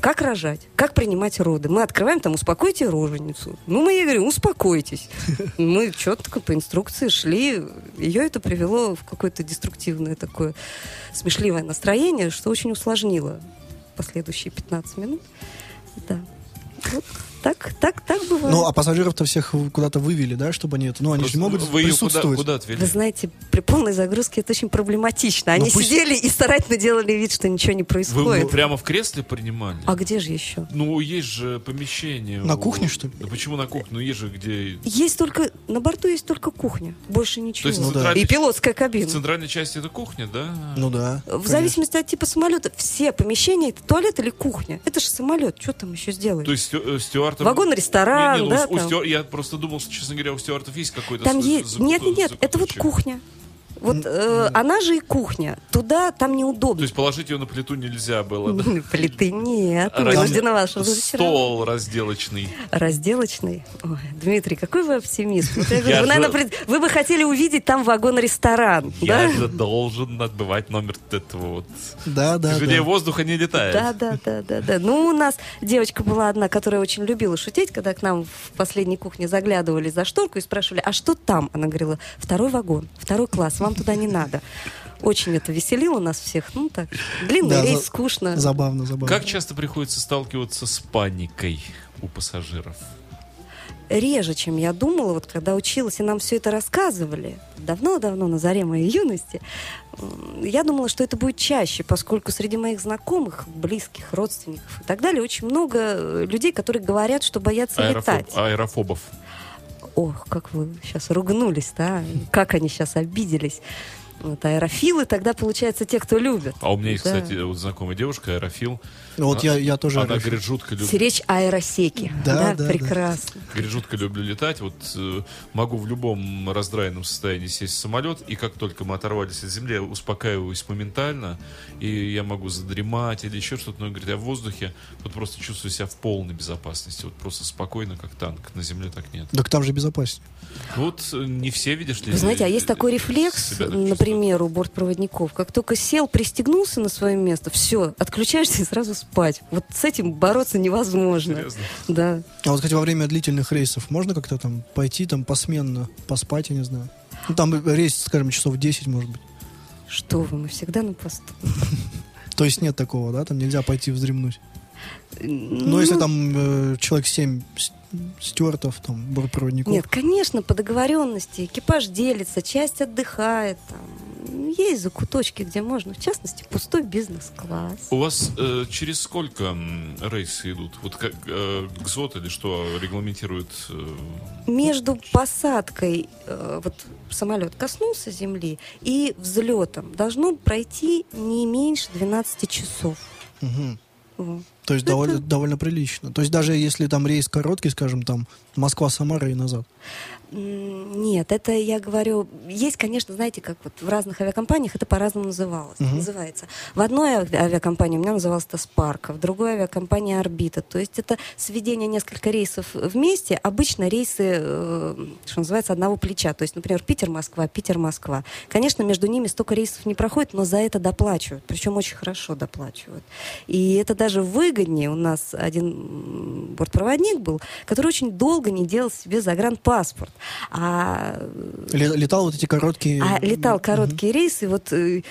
как рожать, как принимать роды. Мы открываем там, успокойте роженицу. Ну, мы ей говорим, успокойтесь. Мы четко по инструкции шли. Ее это привело в какое-то деструктивное такое смешливое настроение, что очень усложнило последующие 15 минут. Да. Вот. Так бывает. Ну, а пассажиров-то всех куда-то вывели, да, чтобы они это... Ну, они просто же могут присутствовать. Куда отвели? Вы знаете, при полной загрузке это очень проблематично. Они сидели и старательно делали вид, что ничего не происходит. Вы прямо в кресле принимали? А где же еще? Ну, есть же помещение. На кухне, что ли? Да почему на кухне? Ну, есть же где... Есть только... На борту есть только кухня. Больше ничего. То есть, и пилотская кабина. В центральной части это кухня, да? Ну, да. В зависимости от типа самолета. Все помещения — это туалет или кухня. Это же самолет. Что там еще сделаешь? То есть стюард... Вагон-ресторан, да? Я просто думал, честно говоря, у стюартов есть какой-то... Там есть... Нет, это вот кухня. Вот она же и кухня. Туда там неудобно. То есть положить ее на плиту нельзя было, да? Плиты нет. Стол разделочный. Разделочный? Ой, Дмитрий, какой вы оптимист. Вы бы хотели увидеть там вагон-ресторан, да? Я же должен отбывать номер вот. Да. Тяжелее воздуха не летает. Да. Ну, у нас девочка была одна, которая очень любила шутить, когда к нам в последней кухне заглядывали за шторку и спрашивали, а что там? Она говорила, второй вагон, второй класс, вам туда не надо. Очень это веселило нас всех. Ну так, длинный рейс, скучно. Забавно. Как часто приходится сталкиваться с паникой у пассажиров? Реже, чем я думала. Вот когда училась, и нам все это рассказывали давно-давно, на заре моей юности, я думала, что это будет чаще, поскольку среди моих знакомых, близких, родственников и так далее очень много людей, которые говорят, что боятся летать. Аэрофобов. Ох, как вы сейчас ругнулись, да? Как они сейчас обиделись. Вот, аэрофилы тогда, получается, те, кто любят. А у меня есть, кстати, вот знакомая девушка, аэрофил. Вот я тоже аэрофил. Она, говорит, жутко любит. Речь аэросеки. Да, прекрасно. Говорит, жутко люблю летать. Вот могу в любом раздраенном состоянии сесть в самолет, и как только мы оторвались от земли, я успокаиваюсь моментально, и я могу задремать или еще что-то. Но, говорит, я в воздухе вот просто чувствую себя в полной безопасности. Вот просто спокойно, как танк. На земле так нет. Так там же безопаснее. Вот не все, видишь ли. Вы знаете, а есть такой рефлекс, например, у бортпроводников. Как только сел, пристегнулся на свое место, все, отключаешься и сразу спать. Вот с этим бороться невозможно. Серьезно? Да. А вот, кстати, во время длительных рейсов можно как-то там пойти там посменно, поспать, я не знаю. Ну, там рейс, скажем, часов 10, может быть. Что вы, мы всегда на посту. То есть нет такого, да? Там нельзя пойти вздремнуть? Ну, если там человек 7... стюартов, там, бортпроводников. Нет, конечно, по договоренности. Экипаж делится, часть отдыхает. Там. Есть закуточки, где можно. В частности, пустой бизнес-класс. У вас через сколько рейсы идут? Вот как ГЗОТ или что регламентирует? Между посадкой, вот самолет коснулся земли, и взлетом должно пройти не меньше 12 часов. Угу. Вот. То есть довольно прилично. То есть даже если там рейс короткий, скажем, там Москва-Самара и назад. Нет, это я говорю... Есть, конечно, знаете, как вот в разных авиакомпаниях это по-разному называется. В одной авиакомпании у меня называлось это «Спарка», в другой авиакомпании «Орбита». То есть это сведение нескольких рейсов вместе. Обычно рейсы, что называется, одного плеча. То есть, например, Питер-Москва, Питер-Москва. Конечно, между ними столько рейсов не проходит, но за это доплачивают. Причем очень хорошо доплачивают. И это даже вы выгоднее. У нас один бортпроводник был, который очень долго не делал себе загранпаспорт. Летал вот эти короткие... Летал короткие рейсы. Вот, вы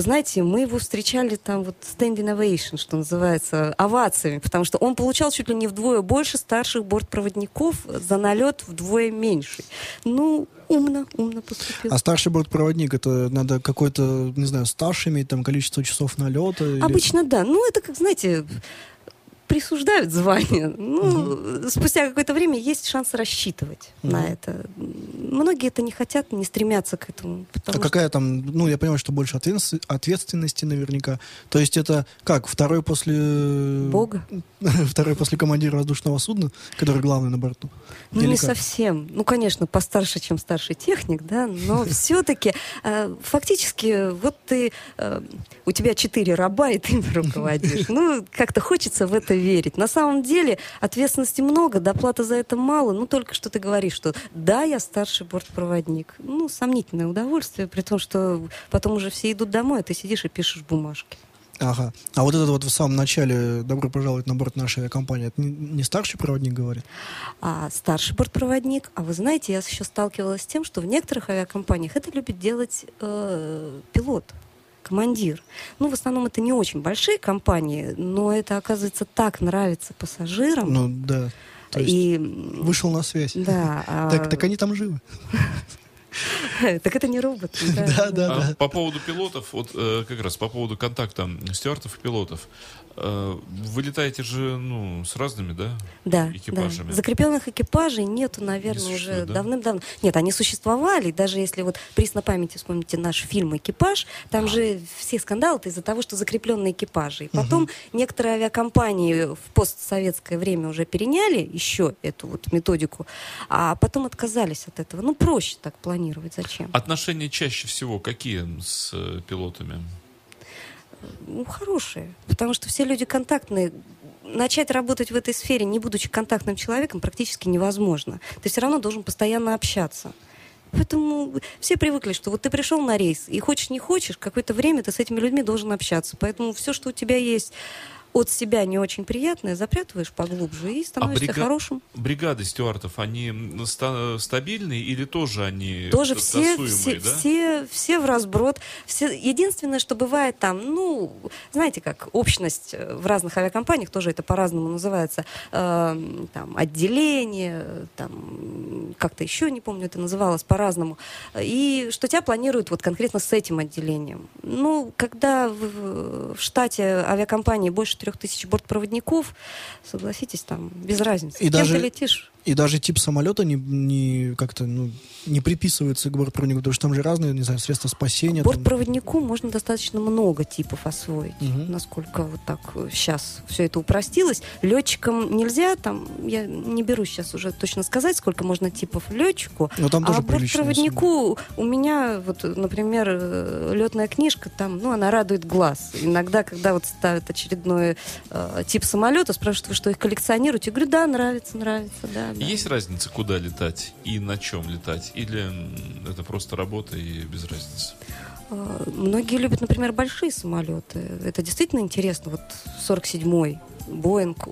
знаете, мы его встречали там вот standing ovation, что называется, овациями, потому что он получал чуть ли не вдвое больше старших бортпроводников за налет вдвое меньше. Ну, умно поступил. А старший бортпроводник, это надо какой-то, не знаю, стаж иметь, там, количество часов налета? Обычно, да. Ну, это как, знаете... присуждают звание. Спустя какое-то время есть шанс рассчитывать на это. Многие это не хотят, не стремятся к этому. Какая там, я понимаю, что больше ответственности наверняка. То есть это как, второй после... Бога? Второй после командира воздушного судна, который главный на борту? Ну, не совсем. Ну, конечно, постарше, чем старший техник, да, но все-таки фактически вот ты... У тебя 4 раба, и ты им руководишь. Ну, как-то хочется в это верить. На самом деле ответственности много, доплаты за это мало. Ну, только что ты говоришь, что да, я старший бортпроводник. Ну, сомнительное удовольствие, при том, что потом уже все идут домой, а ты сидишь и пишешь бумажки. Ага. А вот этот вот в самом начале «Добро пожаловать на борт нашей авиакомпании», это не старший бортпроводник говорит? Старший бортпроводник. А вы знаете, я еще сталкивалась с тем, что в некоторых авиакомпаниях это любит делать пилот. Командир. Ну, в основном это не очень большие компании, но это, оказывается, так нравится пассажирам. Ну, да. То есть вышел на связь. Да. Так они там живы. Так это не робот. Да. По поводу пилотов, вот как раз по поводу контакта стюартов и пилотов. Вы летаете же, с разными, да, экипажами? Да. Закрепленных экипажей нету, наверное, уже давным-давно. Нет, они существовали, даже если вот присно памяти вспомните наш фильм «Экипаж», там же все скандалы-то из-за того, что закрепленные экипажи. И потом некоторые авиакомпании в постсоветское время уже переняли еще эту вот методику, а потом отказались от этого. Ну, проще так планировать, зачем? Отношения чаще всего какие с пилотами? Хорошие, потому что все люди контактные. Начать работать в этой сфере, не будучи контактным человеком, практически невозможно. Ты все равно должен постоянно общаться. Поэтому все привыкли, что вот ты пришел на рейс, и хочешь не хочешь, какое-то время ты с этими людьми должен общаться. Поэтому все, что у тебя есть от себя не очень приятное, запрятываешь поглубже и становишься хорошим. Бригады стюартов, они стабильные или тоже они тасуемые, да? Все в разброд. Все. Единственное, что бывает там, знаете как, общность в разных авиакомпаниях, тоже это по-разному называется, там, отделение, там, как-то еще, не помню, это называлось по-разному. И что тебя планируют вот конкретно с этим отделением. Когда в штате авиакомпании больше 3000 бортпроводников, согласитесь, там без разницы. И даже, ты летишь. И даже тип самолета не приписывается к бортпроводнику, потому что там же разные, не знаю, средства спасения. Бортпроводнику можно достаточно много типов освоить, насколько вот так сейчас все это упростилось. Летчикам нельзя, там я не берусь сейчас уже точно сказать, сколько можно типов летчику. Но там тоже бортпроводнику у меня, вот, например, летная книжка, там, она радует глаз. Иногда, когда вот ставят очередной тип самолета, спрашивают, вы что, их коллекционируете? Я говорю, да, нравится, да. Есть разница, куда летать и на чем летать? Или это просто работа и без разницы? Многие любят, например, большие самолеты. Это действительно интересно. Вот 47-й Боинг,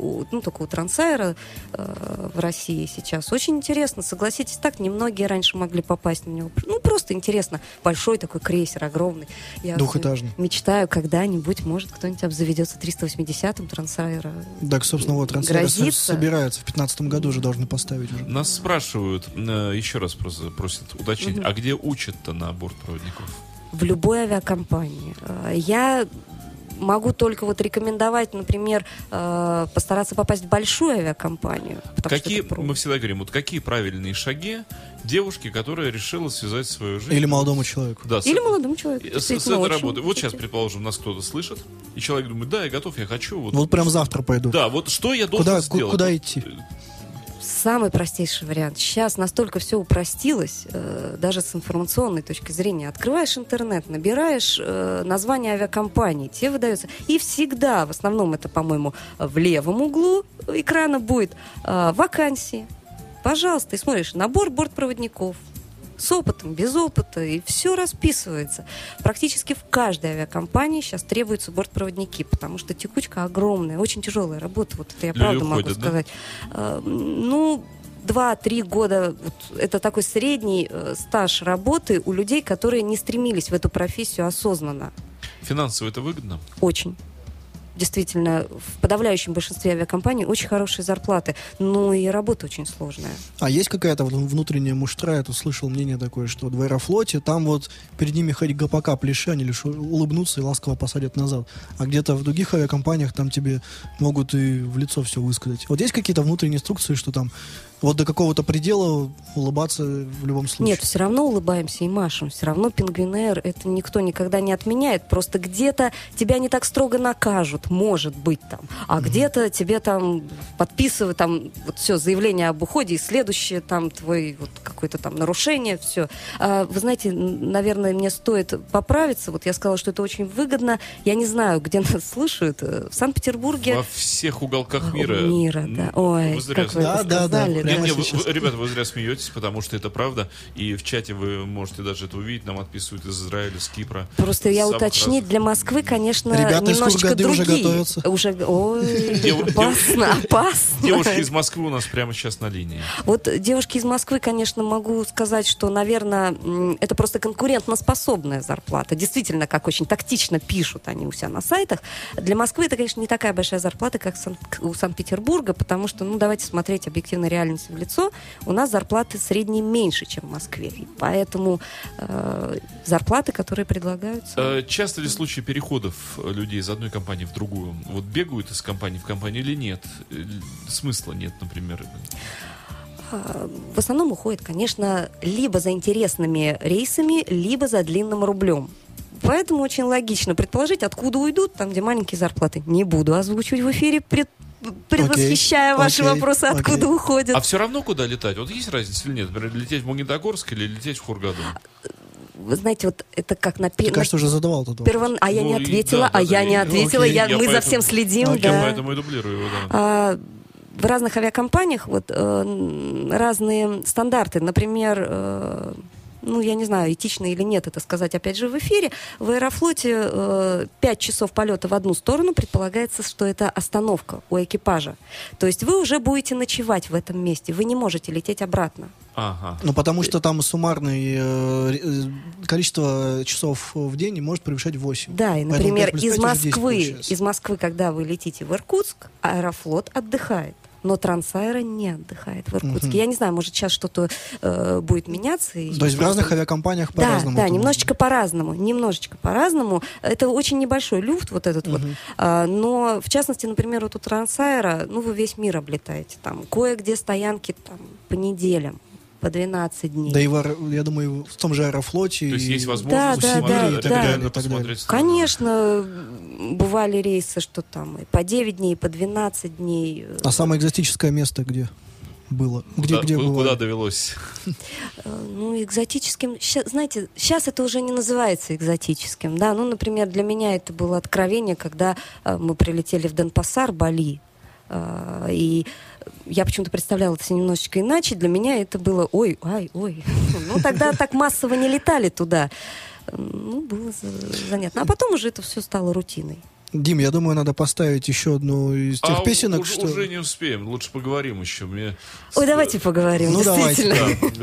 только у Трансайра в России сейчас. Очень интересно, согласитесь, так немногие раньше могли попасть на него. Просто интересно. Большой такой крейсер, огромный. Я Двухэтажный. Мечтаю, когда-нибудь, может, кто-нибудь обзаведется 380-м Трансайра. Так, собственно, вот Трансайр собирается. В 2015 году уже должны поставить. Уже. Нас спрашивают, еще раз просто просят уточнить, а где учат-то на бортпроводников? В любой авиакомпании. Я могу только вот рекомендовать, например, постараться попасть в большую авиакомпанию. Мы всегда говорим, вот какие правильные шаги девушке, которая решила связать свою жизнь. Или молодому человеку. Да, с этой работой. Вот сейчас, предположим, нас кто-то слышит, и человек думает, да, я готов, я хочу. Вот прям завтра пойду. Да, вот что я должен сделать? Куда идти? Самый простейший вариант. Сейчас настолько все упростилось, даже с информационной точки зрения. Открываешь интернет, набираешь название авиакомпании, те выдаются. И всегда, в основном это, по-моему, в левом углу экрана будет вакансии. Пожалуйста, и смотришь набор бортпроводников. с опытом, без опыта, и все расписывается. Практически в каждой авиакомпании сейчас требуются бортпроводники, потому что текучка огромная, очень тяжелая работа, вот это я правда могу сказать. Да? 2-3 года вот, это такой средний стаж работы у людей, которые не стремились в эту профессию осознанно. Финансово это выгодно? Очень. Действительно, в подавляющем большинстве авиакомпаний очень хорошие зарплаты, но и работа очень сложная. А есть какая-то внутренняя муштра? Я тут слышал мнение такое, что в Аэрофлоте там вот перед ними хоть гопака пляши, они лишь улыбнутся и ласково посадят назад. А где-то в других авиакомпаниях там тебе могут и в лицо все высказать. Вот есть какие-то внутренние инструкции, что там вот до какого-то предела улыбаться в любом случае? Нет, все равно улыбаемся и машем. Все равно Пингвинэйр это никто никогда не отменяет. Просто где-то тебя не так строго накажут, может быть, там. А где-то тебе там подписывают там, вот все, заявление об уходе, и следующее там твой вот, какое-то там нарушение, все. А, вы знаете, наверное, мне стоит поправиться. Вот я сказала, что это очень выгодно. Я не знаю, где нас слышат. В Санкт-Петербурге. Во всех уголках мира. Мира, да. Ой, как вы это сказали, да. Ребята, вы зря смеетесь, потому что это правда. И в чате вы можете даже это увидеть. Нам отписывают из Израиля, с Кипра. Просто я уточню, для Москвы, конечно, ребята немножечко другие. Опасно. Девушки из Москвы у нас прямо сейчас на линии. Вот девушки из Москвы, конечно, могу сказать, что, наверное, это просто конкурентноспособная зарплата. Действительно, как очень тактично пишут они у себя на сайтах. Для Москвы это, конечно, не такая большая зарплата, как у Санкт-Петербурга, потому что, ну, давайте смотреть объективно реальность в лицо, у нас зарплаты средние меньше, чем в Москве. И поэтому зарплаты, которые предлагаются... часто ли случаи переходов людей из одной компании в другую? Вот бегают из компании в компанию или нет? Смысла нет, например? В основном уходят, конечно, либо за интересными рейсами, либо за длинным рублем. Поэтому очень логично предположить, откуда уйдут, там, где маленькие зарплаты. Не буду озвучивать в эфире предвосхищая ваши вопросы, откуда уходят. А все равно куда летать? Вот есть разница или нет? Например, лететь в Магнитогорск или лететь в Хургаду? Вы знаете, вот это как на первом... Ты, кажется, уже задавал этот вопрос. А я не ответила, мы за всем следим. Окей, да. Я поэтому и дублирую его, да. В разных авиакомпаниях вот, разные стандарты. Например... я не знаю, этично или нет это сказать, опять же, в эфире. В Аэрофлоте 5 часов полета в одну сторону предполагается, что это остановка у экипажа. То есть вы уже будете ночевать в этом месте, вы не можете лететь обратно. Ага. Ну, потому что там суммарное количество часов в день не может превышать 8. Да, и, например, из Москвы, когда вы летите в Иркутск, Аэрофлот отдыхает. Но Трансаэро не отдыхает в Иркутске. Я не знаю, может, сейчас что-то будет меняться. И то есть в разных авиакомпаниях по-разному? Да, немножечко по-разному. Это очень небольшой люфт вот этот вот. Но, в частности, например, вот у Трансаэро, вы весь мир облетаете. Там кое-где стоянки там, по неделям. По 12 дней. Да и, я думаю, в том же Аэрофлоте. То есть есть возможность посмотреть. Конечно, бывали рейсы, что там и по 9 дней, и по 12 дней. А самое экзотическое место где было? Куда довелось? Экзотическим... Сейчас это уже не называется экзотическим. Да? Например, для меня это было откровение, когда мы прилетели в Денпасар, Бали. И я почему-то представляла это немножечко иначе. Для меня это было ой. Тогда так массово не летали туда. Было занятно. А потом уже это все стало рутиной. Дим, я думаю, надо поставить еще одну из тех песенок. Уже не успеем, лучше поговорим еще. Давайте поговорим, действительно.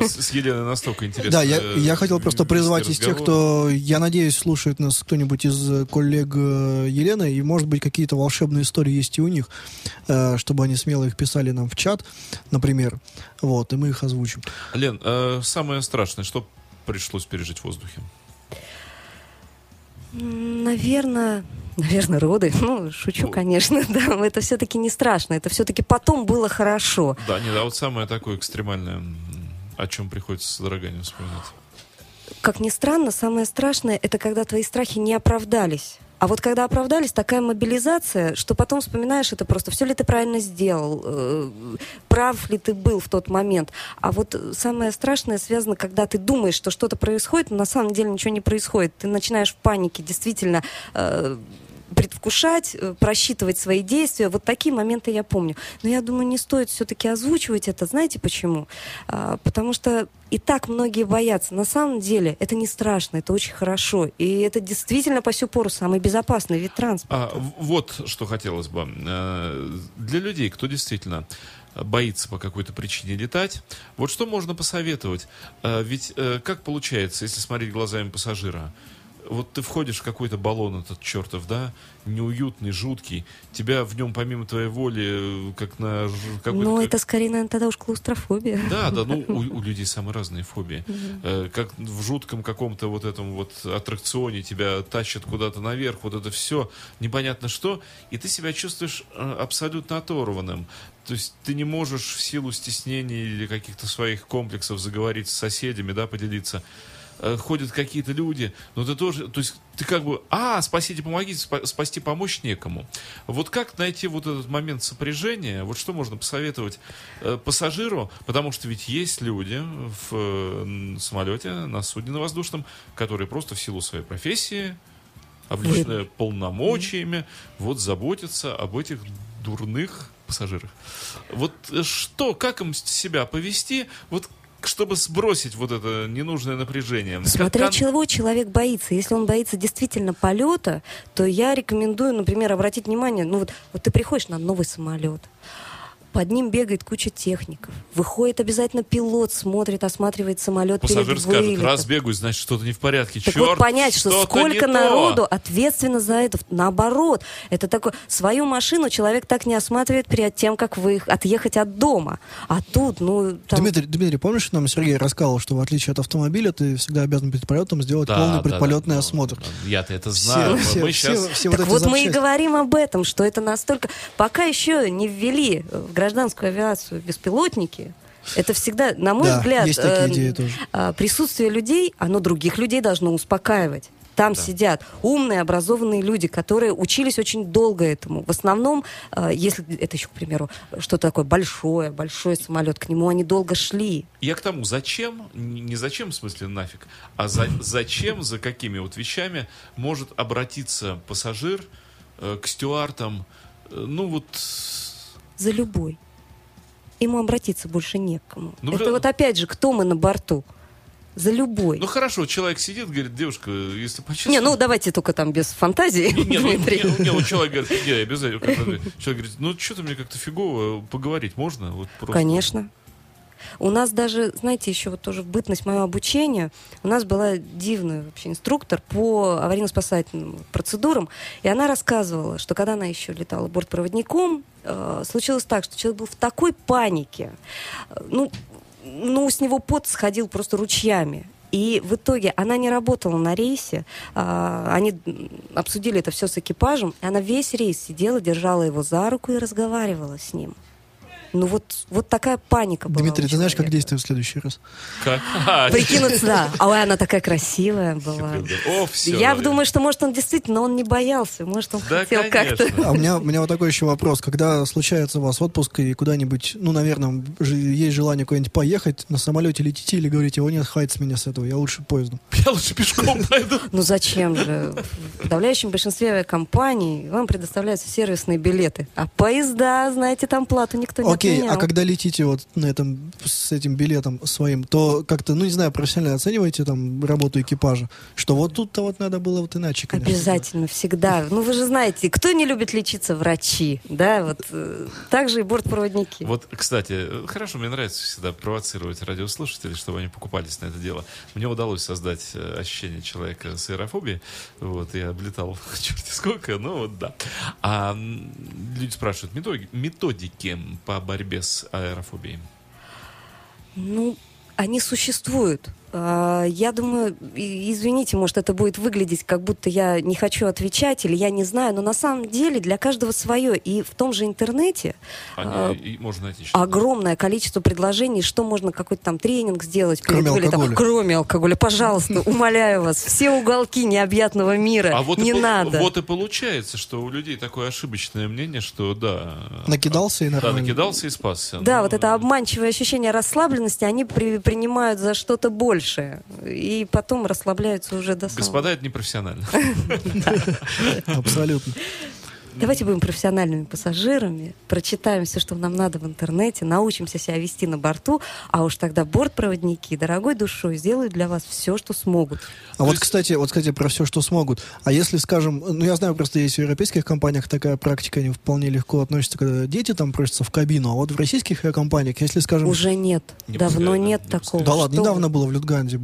Да, с Еленой настолько интересно. Да, я хотел просто призвать из тех, кто, я надеюсь, слушает нас кто-нибудь из коллег Елены, и, может быть, какие-то волшебные истории есть и у них, чтобы они смело их писали нам в чат, например. Вот, и мы их озвучим. Лен, самое страшное, что пришлось пережить в воздухе? Наверное, роды. Шучу, конечно. Да, это все-таки не страшно. Это все-таки потом было хорошо. Да, вот самое такое экстремальное, о чем приходится с содроганием вспоминать. Как ни странно, самое страшное — это когда твои страхи не оправдались. А вот когда оправдались, такая мобилизация, что потом вспоминаешь это просто, все ли ты правильно сделал, прав ли ты был в тот момент. А вот самое страшное связано, когда ты думаешь, что что-то происходит, но на самом деле ничего не происходит. Ты начинаешь в панике, действительно... предвкушать, просчитывать свои действия. Вот такие моменты я помню. Но я думаю, не стоит все-таки озвучивать это. Знаете почему? Потому что и так многие боятся. На самом деле это не страшно, это очень хорошо. И это действительно по сю пору самый безопасный вид транспорта. Вот что хотелось бы. Для людей, кто действительно боится по какой-то причине летать, вот что можно посоветовать? Ведь как получается, если смотреть глазами пассажира? Вот ты входишь в какой-то баллон этот чертов, да, неуютный, жуткий. Тебя в нем, помимо твоей воли, как на... Ну, это скорее, наверное, тогда уж клаустрофобия. Да, ну, у людей самые разные фобии. Как в жутком каком-то вот этом вот аттракционе тебя тащат куда-то наверх, вот это все непонятно что, и ты себя чувствуешь абсолютно оторванным. То есть ты не можешь в силу стеснений или каких-то своих комплексов заговорить с соседями, да, поделиться. Ходят какие-то люди, но ты тоже... То есть ты как бы... спасите, помогите, спасти помочь некому. Вот как найти вот этот момент сопряжения? Вот что можно посоветовать пассажиру? Потому что ведь есть люди в самолете, на судне, на воздушном, которые просто в силу своей профессии, облеченные полномочиями, вот заботятся об этих дурных пассажирах. Вот что, как им себя повести? Вот чтобы сбросить вот это ненужное напряжение. Смотря чего человек боится. Если он боится действительно полета, то я рекомендую, например, обратить внимание, вот ты приходишь на новый самолет, под ним бегает куча техников. Выходит обязательно пилот, смотрит, осматривает самолет перед вылетом. Пассажир скажет, раз бегаю, значит, что-то не в порядке. Так вот понять, что сколько народу ответственно за это. Наоборот, это такое... Свою машину человек так не осматривает перед тем, как отъехать от дома. А тут, там... Дмитрий, помнишь, нам Сергей рассказывал, что в отличие от автомобиля, ты всегда обязан перед полетом сделать полный предполетный осмотр. Я-то это знаю. Вот мы и говорим об этом, что это настолько... Пока еще не ввели в гражданскую авиацию беспилотники, это всегда, на мой взгляд, присутствие людей, оно других людей должно успокаивать. Там сидят умные, образованные люди, которые учились очень долго этому. В основном, если это еще, к примеру, что-то такое большой самолет, к нему они долго шли. Я к тому, зачем, не зачем в смысле нафиг, а зачем, за какими вот вещами может обратиться пассажир к стюартам, за любой. Ему обратиться больше не к кому. Опять же, кто мы на борту? За любой. Хорошо, человек сидит, говорит, девушка, если почестно... давайте только там без фантазии. Человек говорит, я обязательно... Человек говорит, что-то мне как-то фигово, поговорить можно? Конечно. У нас даже, знаете, еще тоже в бытность моего обучения, у нас была дивная вообще инструктор по аварийно-спасательным процедурам, и она рассказывала, что когда она еще летала бортпроводником, случилось так, что человек был в такой панике, с него пот сходил просто ручьями. И в итоге она не работала на рейсе, они обсудили это все с экипажем, и она весь рейс сидела, держала его за руку и разговаривала с ним. Вот такая паника была. Дмитрий, ты знаешь, как действовать в следующий раз? Как? Прикинуться, А она такая красивая была. Я думаю, что, может, он действительно, он не боялся. Может, он хотел как-то... У меня вот такой еще вопрос. Когда случается у вас отпуск и куда-нибудь, наверное, есть желание куда-нибудь поехать, на самолете летите или говорите, нет, хватит с меня с этого, я лучше поездом. Я лучше пешком пойду. Зачем же? В подавляющем большинстве авиакомпаний вам предоставляются сервисные билеты. А поезда, знаете, там плату никто не... Окей, а когда летите с этим билетом своим, то как-то, профессионально оцениваете там работу экипажа, что вот тут-то надо было иначе, конечно. Обязательно, всегда. Вы же знаете, кто не любит лечиться, врачи, так же и бортпроводники. Кстати, хорошо, мне нравится всегда провоцировать радиослушателей, чтобы они покупались на это дело. Мне удалось создать ощущение человека с аэрофобией, я облетал черти сколько, А люди спрашивают, методики по борьбе с аэрофобией? Они существуют. Я думаю, извините, может, это будет выглядеть, как будто я не хочу отвечать или я не знаю, но на самом деле для каждого свое. И в том же интернете огромное количество предложений, что можно какой-то там тренинг сделать. Кроме алкоголя. Пожалуйста, умоляю вас, все уголки необъятного мира. Не надо. Вот и получается, что у людей такое ошибочное мнение, что накидался и нормально. Да, накидался и спасся. Да, вот это обманчивое ощущение расслабленности они принимают за что-то больше. больше. И потом расслабляются уже до самого. Господа, это непрофессионально. Абсолютно. Давайте будем профессиональными пассажирами, прочитаем все, что нам надо в интернете, научимся себя вести на борту, а уж тогда бортпроводники дорогой душой сделают для вас все, что смогут. А вот, кстати, про все, что смогут. А если, скажем, я знаю, просто есть в европейских компаниях такая практика, они вполне легко относятся, когда дети там просятся в кабину, а вот в российских компаниях, если, скажем... Уже нет. Давно нет такого. Да ладно, недавно было в Лютганде,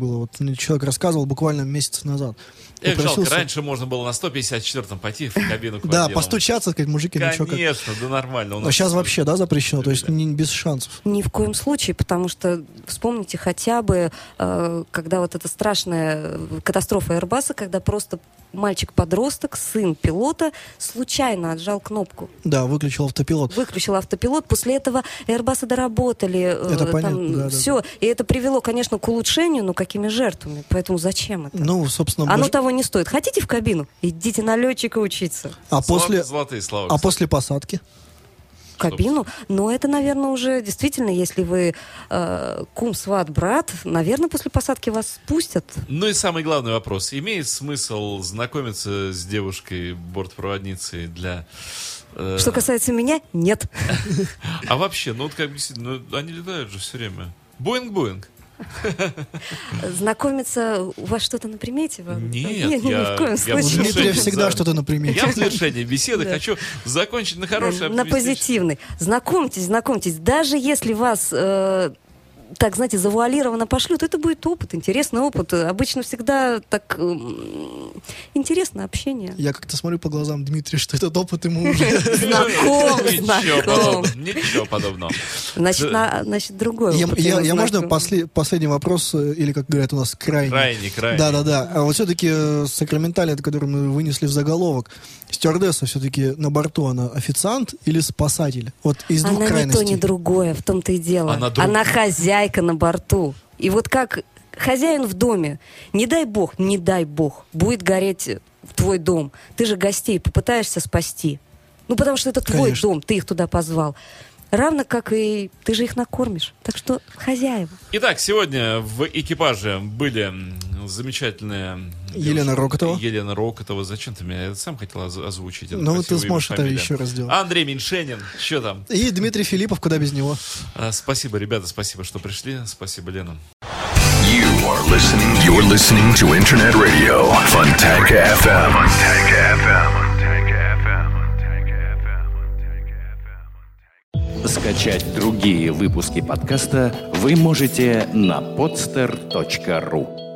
человек рассказывал буквально месяц назад. Эх, жалко, раньше можно было на 154-м пойти в кабину к водителю. Да, постучаться, сказать, мужики, ну что как... Конечно, да нормально. Но сейчас вообще, да, запрещено? То есть без шансов? Ни в коем случае, потому что вспомните хотя бы, когда вот эта страшная катастрофа Airbus'а, когда просто мальчик-подросток, сын пилота, случайно отжал кнопку. Да, выключил автопилот. После этого Airbus'ы доработали. Это понятно, да, все. Да. И это привело, конечно, к улучшению, но какими жертвами? Поэтому зачем это? Ну, собственно... Оно того не стоит. Хотите в кабину? Идите на летчика учиться. А после посадки? Кабину? Но это, наверное, уже действительно, если вы кум, сват, брат, наверное, после посадки вас спустят. Ну и самый главный вопрос. Имеет смысл знакомиться с девушкой-бортпроводницей для... Что касается меня, нет. А вообще, они летают же все время. Боинг-боинг. Знакомиться, у вас что-то на примете? Нет, я всегда что-то на примете. Я в завершении беседы хочу закончить на хорошей, на позитивной. Знакомьтесь, даже если вас... так, знаете, завуалированно пошлют, это будет опыт, интересный опыт. Обычно всегда так интересно общение. Я как-то смотрю по глазам Дмитрия, что этот опыт ему уже... Знаком. Ничего подобного. Значит, другое. Я можно последний вопрос, или, как говорят у нас, крайний. Да. А вот все-таки сакраментальный, который мы вынесли в заголовок, стюардесса все-таки на борту, она официант или спасатель? Вот из двух крайностей. Она ни то, ни другое, в том-то и дело. Она хозяйка. Хозяйка на борту. И вот как хозяин в доме. Не дай бог, будет гореть твой дом. Ты же гостей попытаешься спасти. Потому что это твой дом, ты их туда позвал. Равно как и ты же их накормишь. Так что хозяева. Итак, сегодня в экипаже были замечательные... Елена Рокотова. Зачем ты меня? Я сам хотел озвучить. Ты сможешь это еще раз сделать. Андрей Меньшенин. Что там? И Дмитрий Филиппов. Куда без него? Спасибо, ребята. Спасибо, что пришли. Спасибо, Лена. You're listening to Internet Radio. Фонтанка FM. Фонтанка FM. Скачать другие выпуски подкаста вы можете на podster.ru.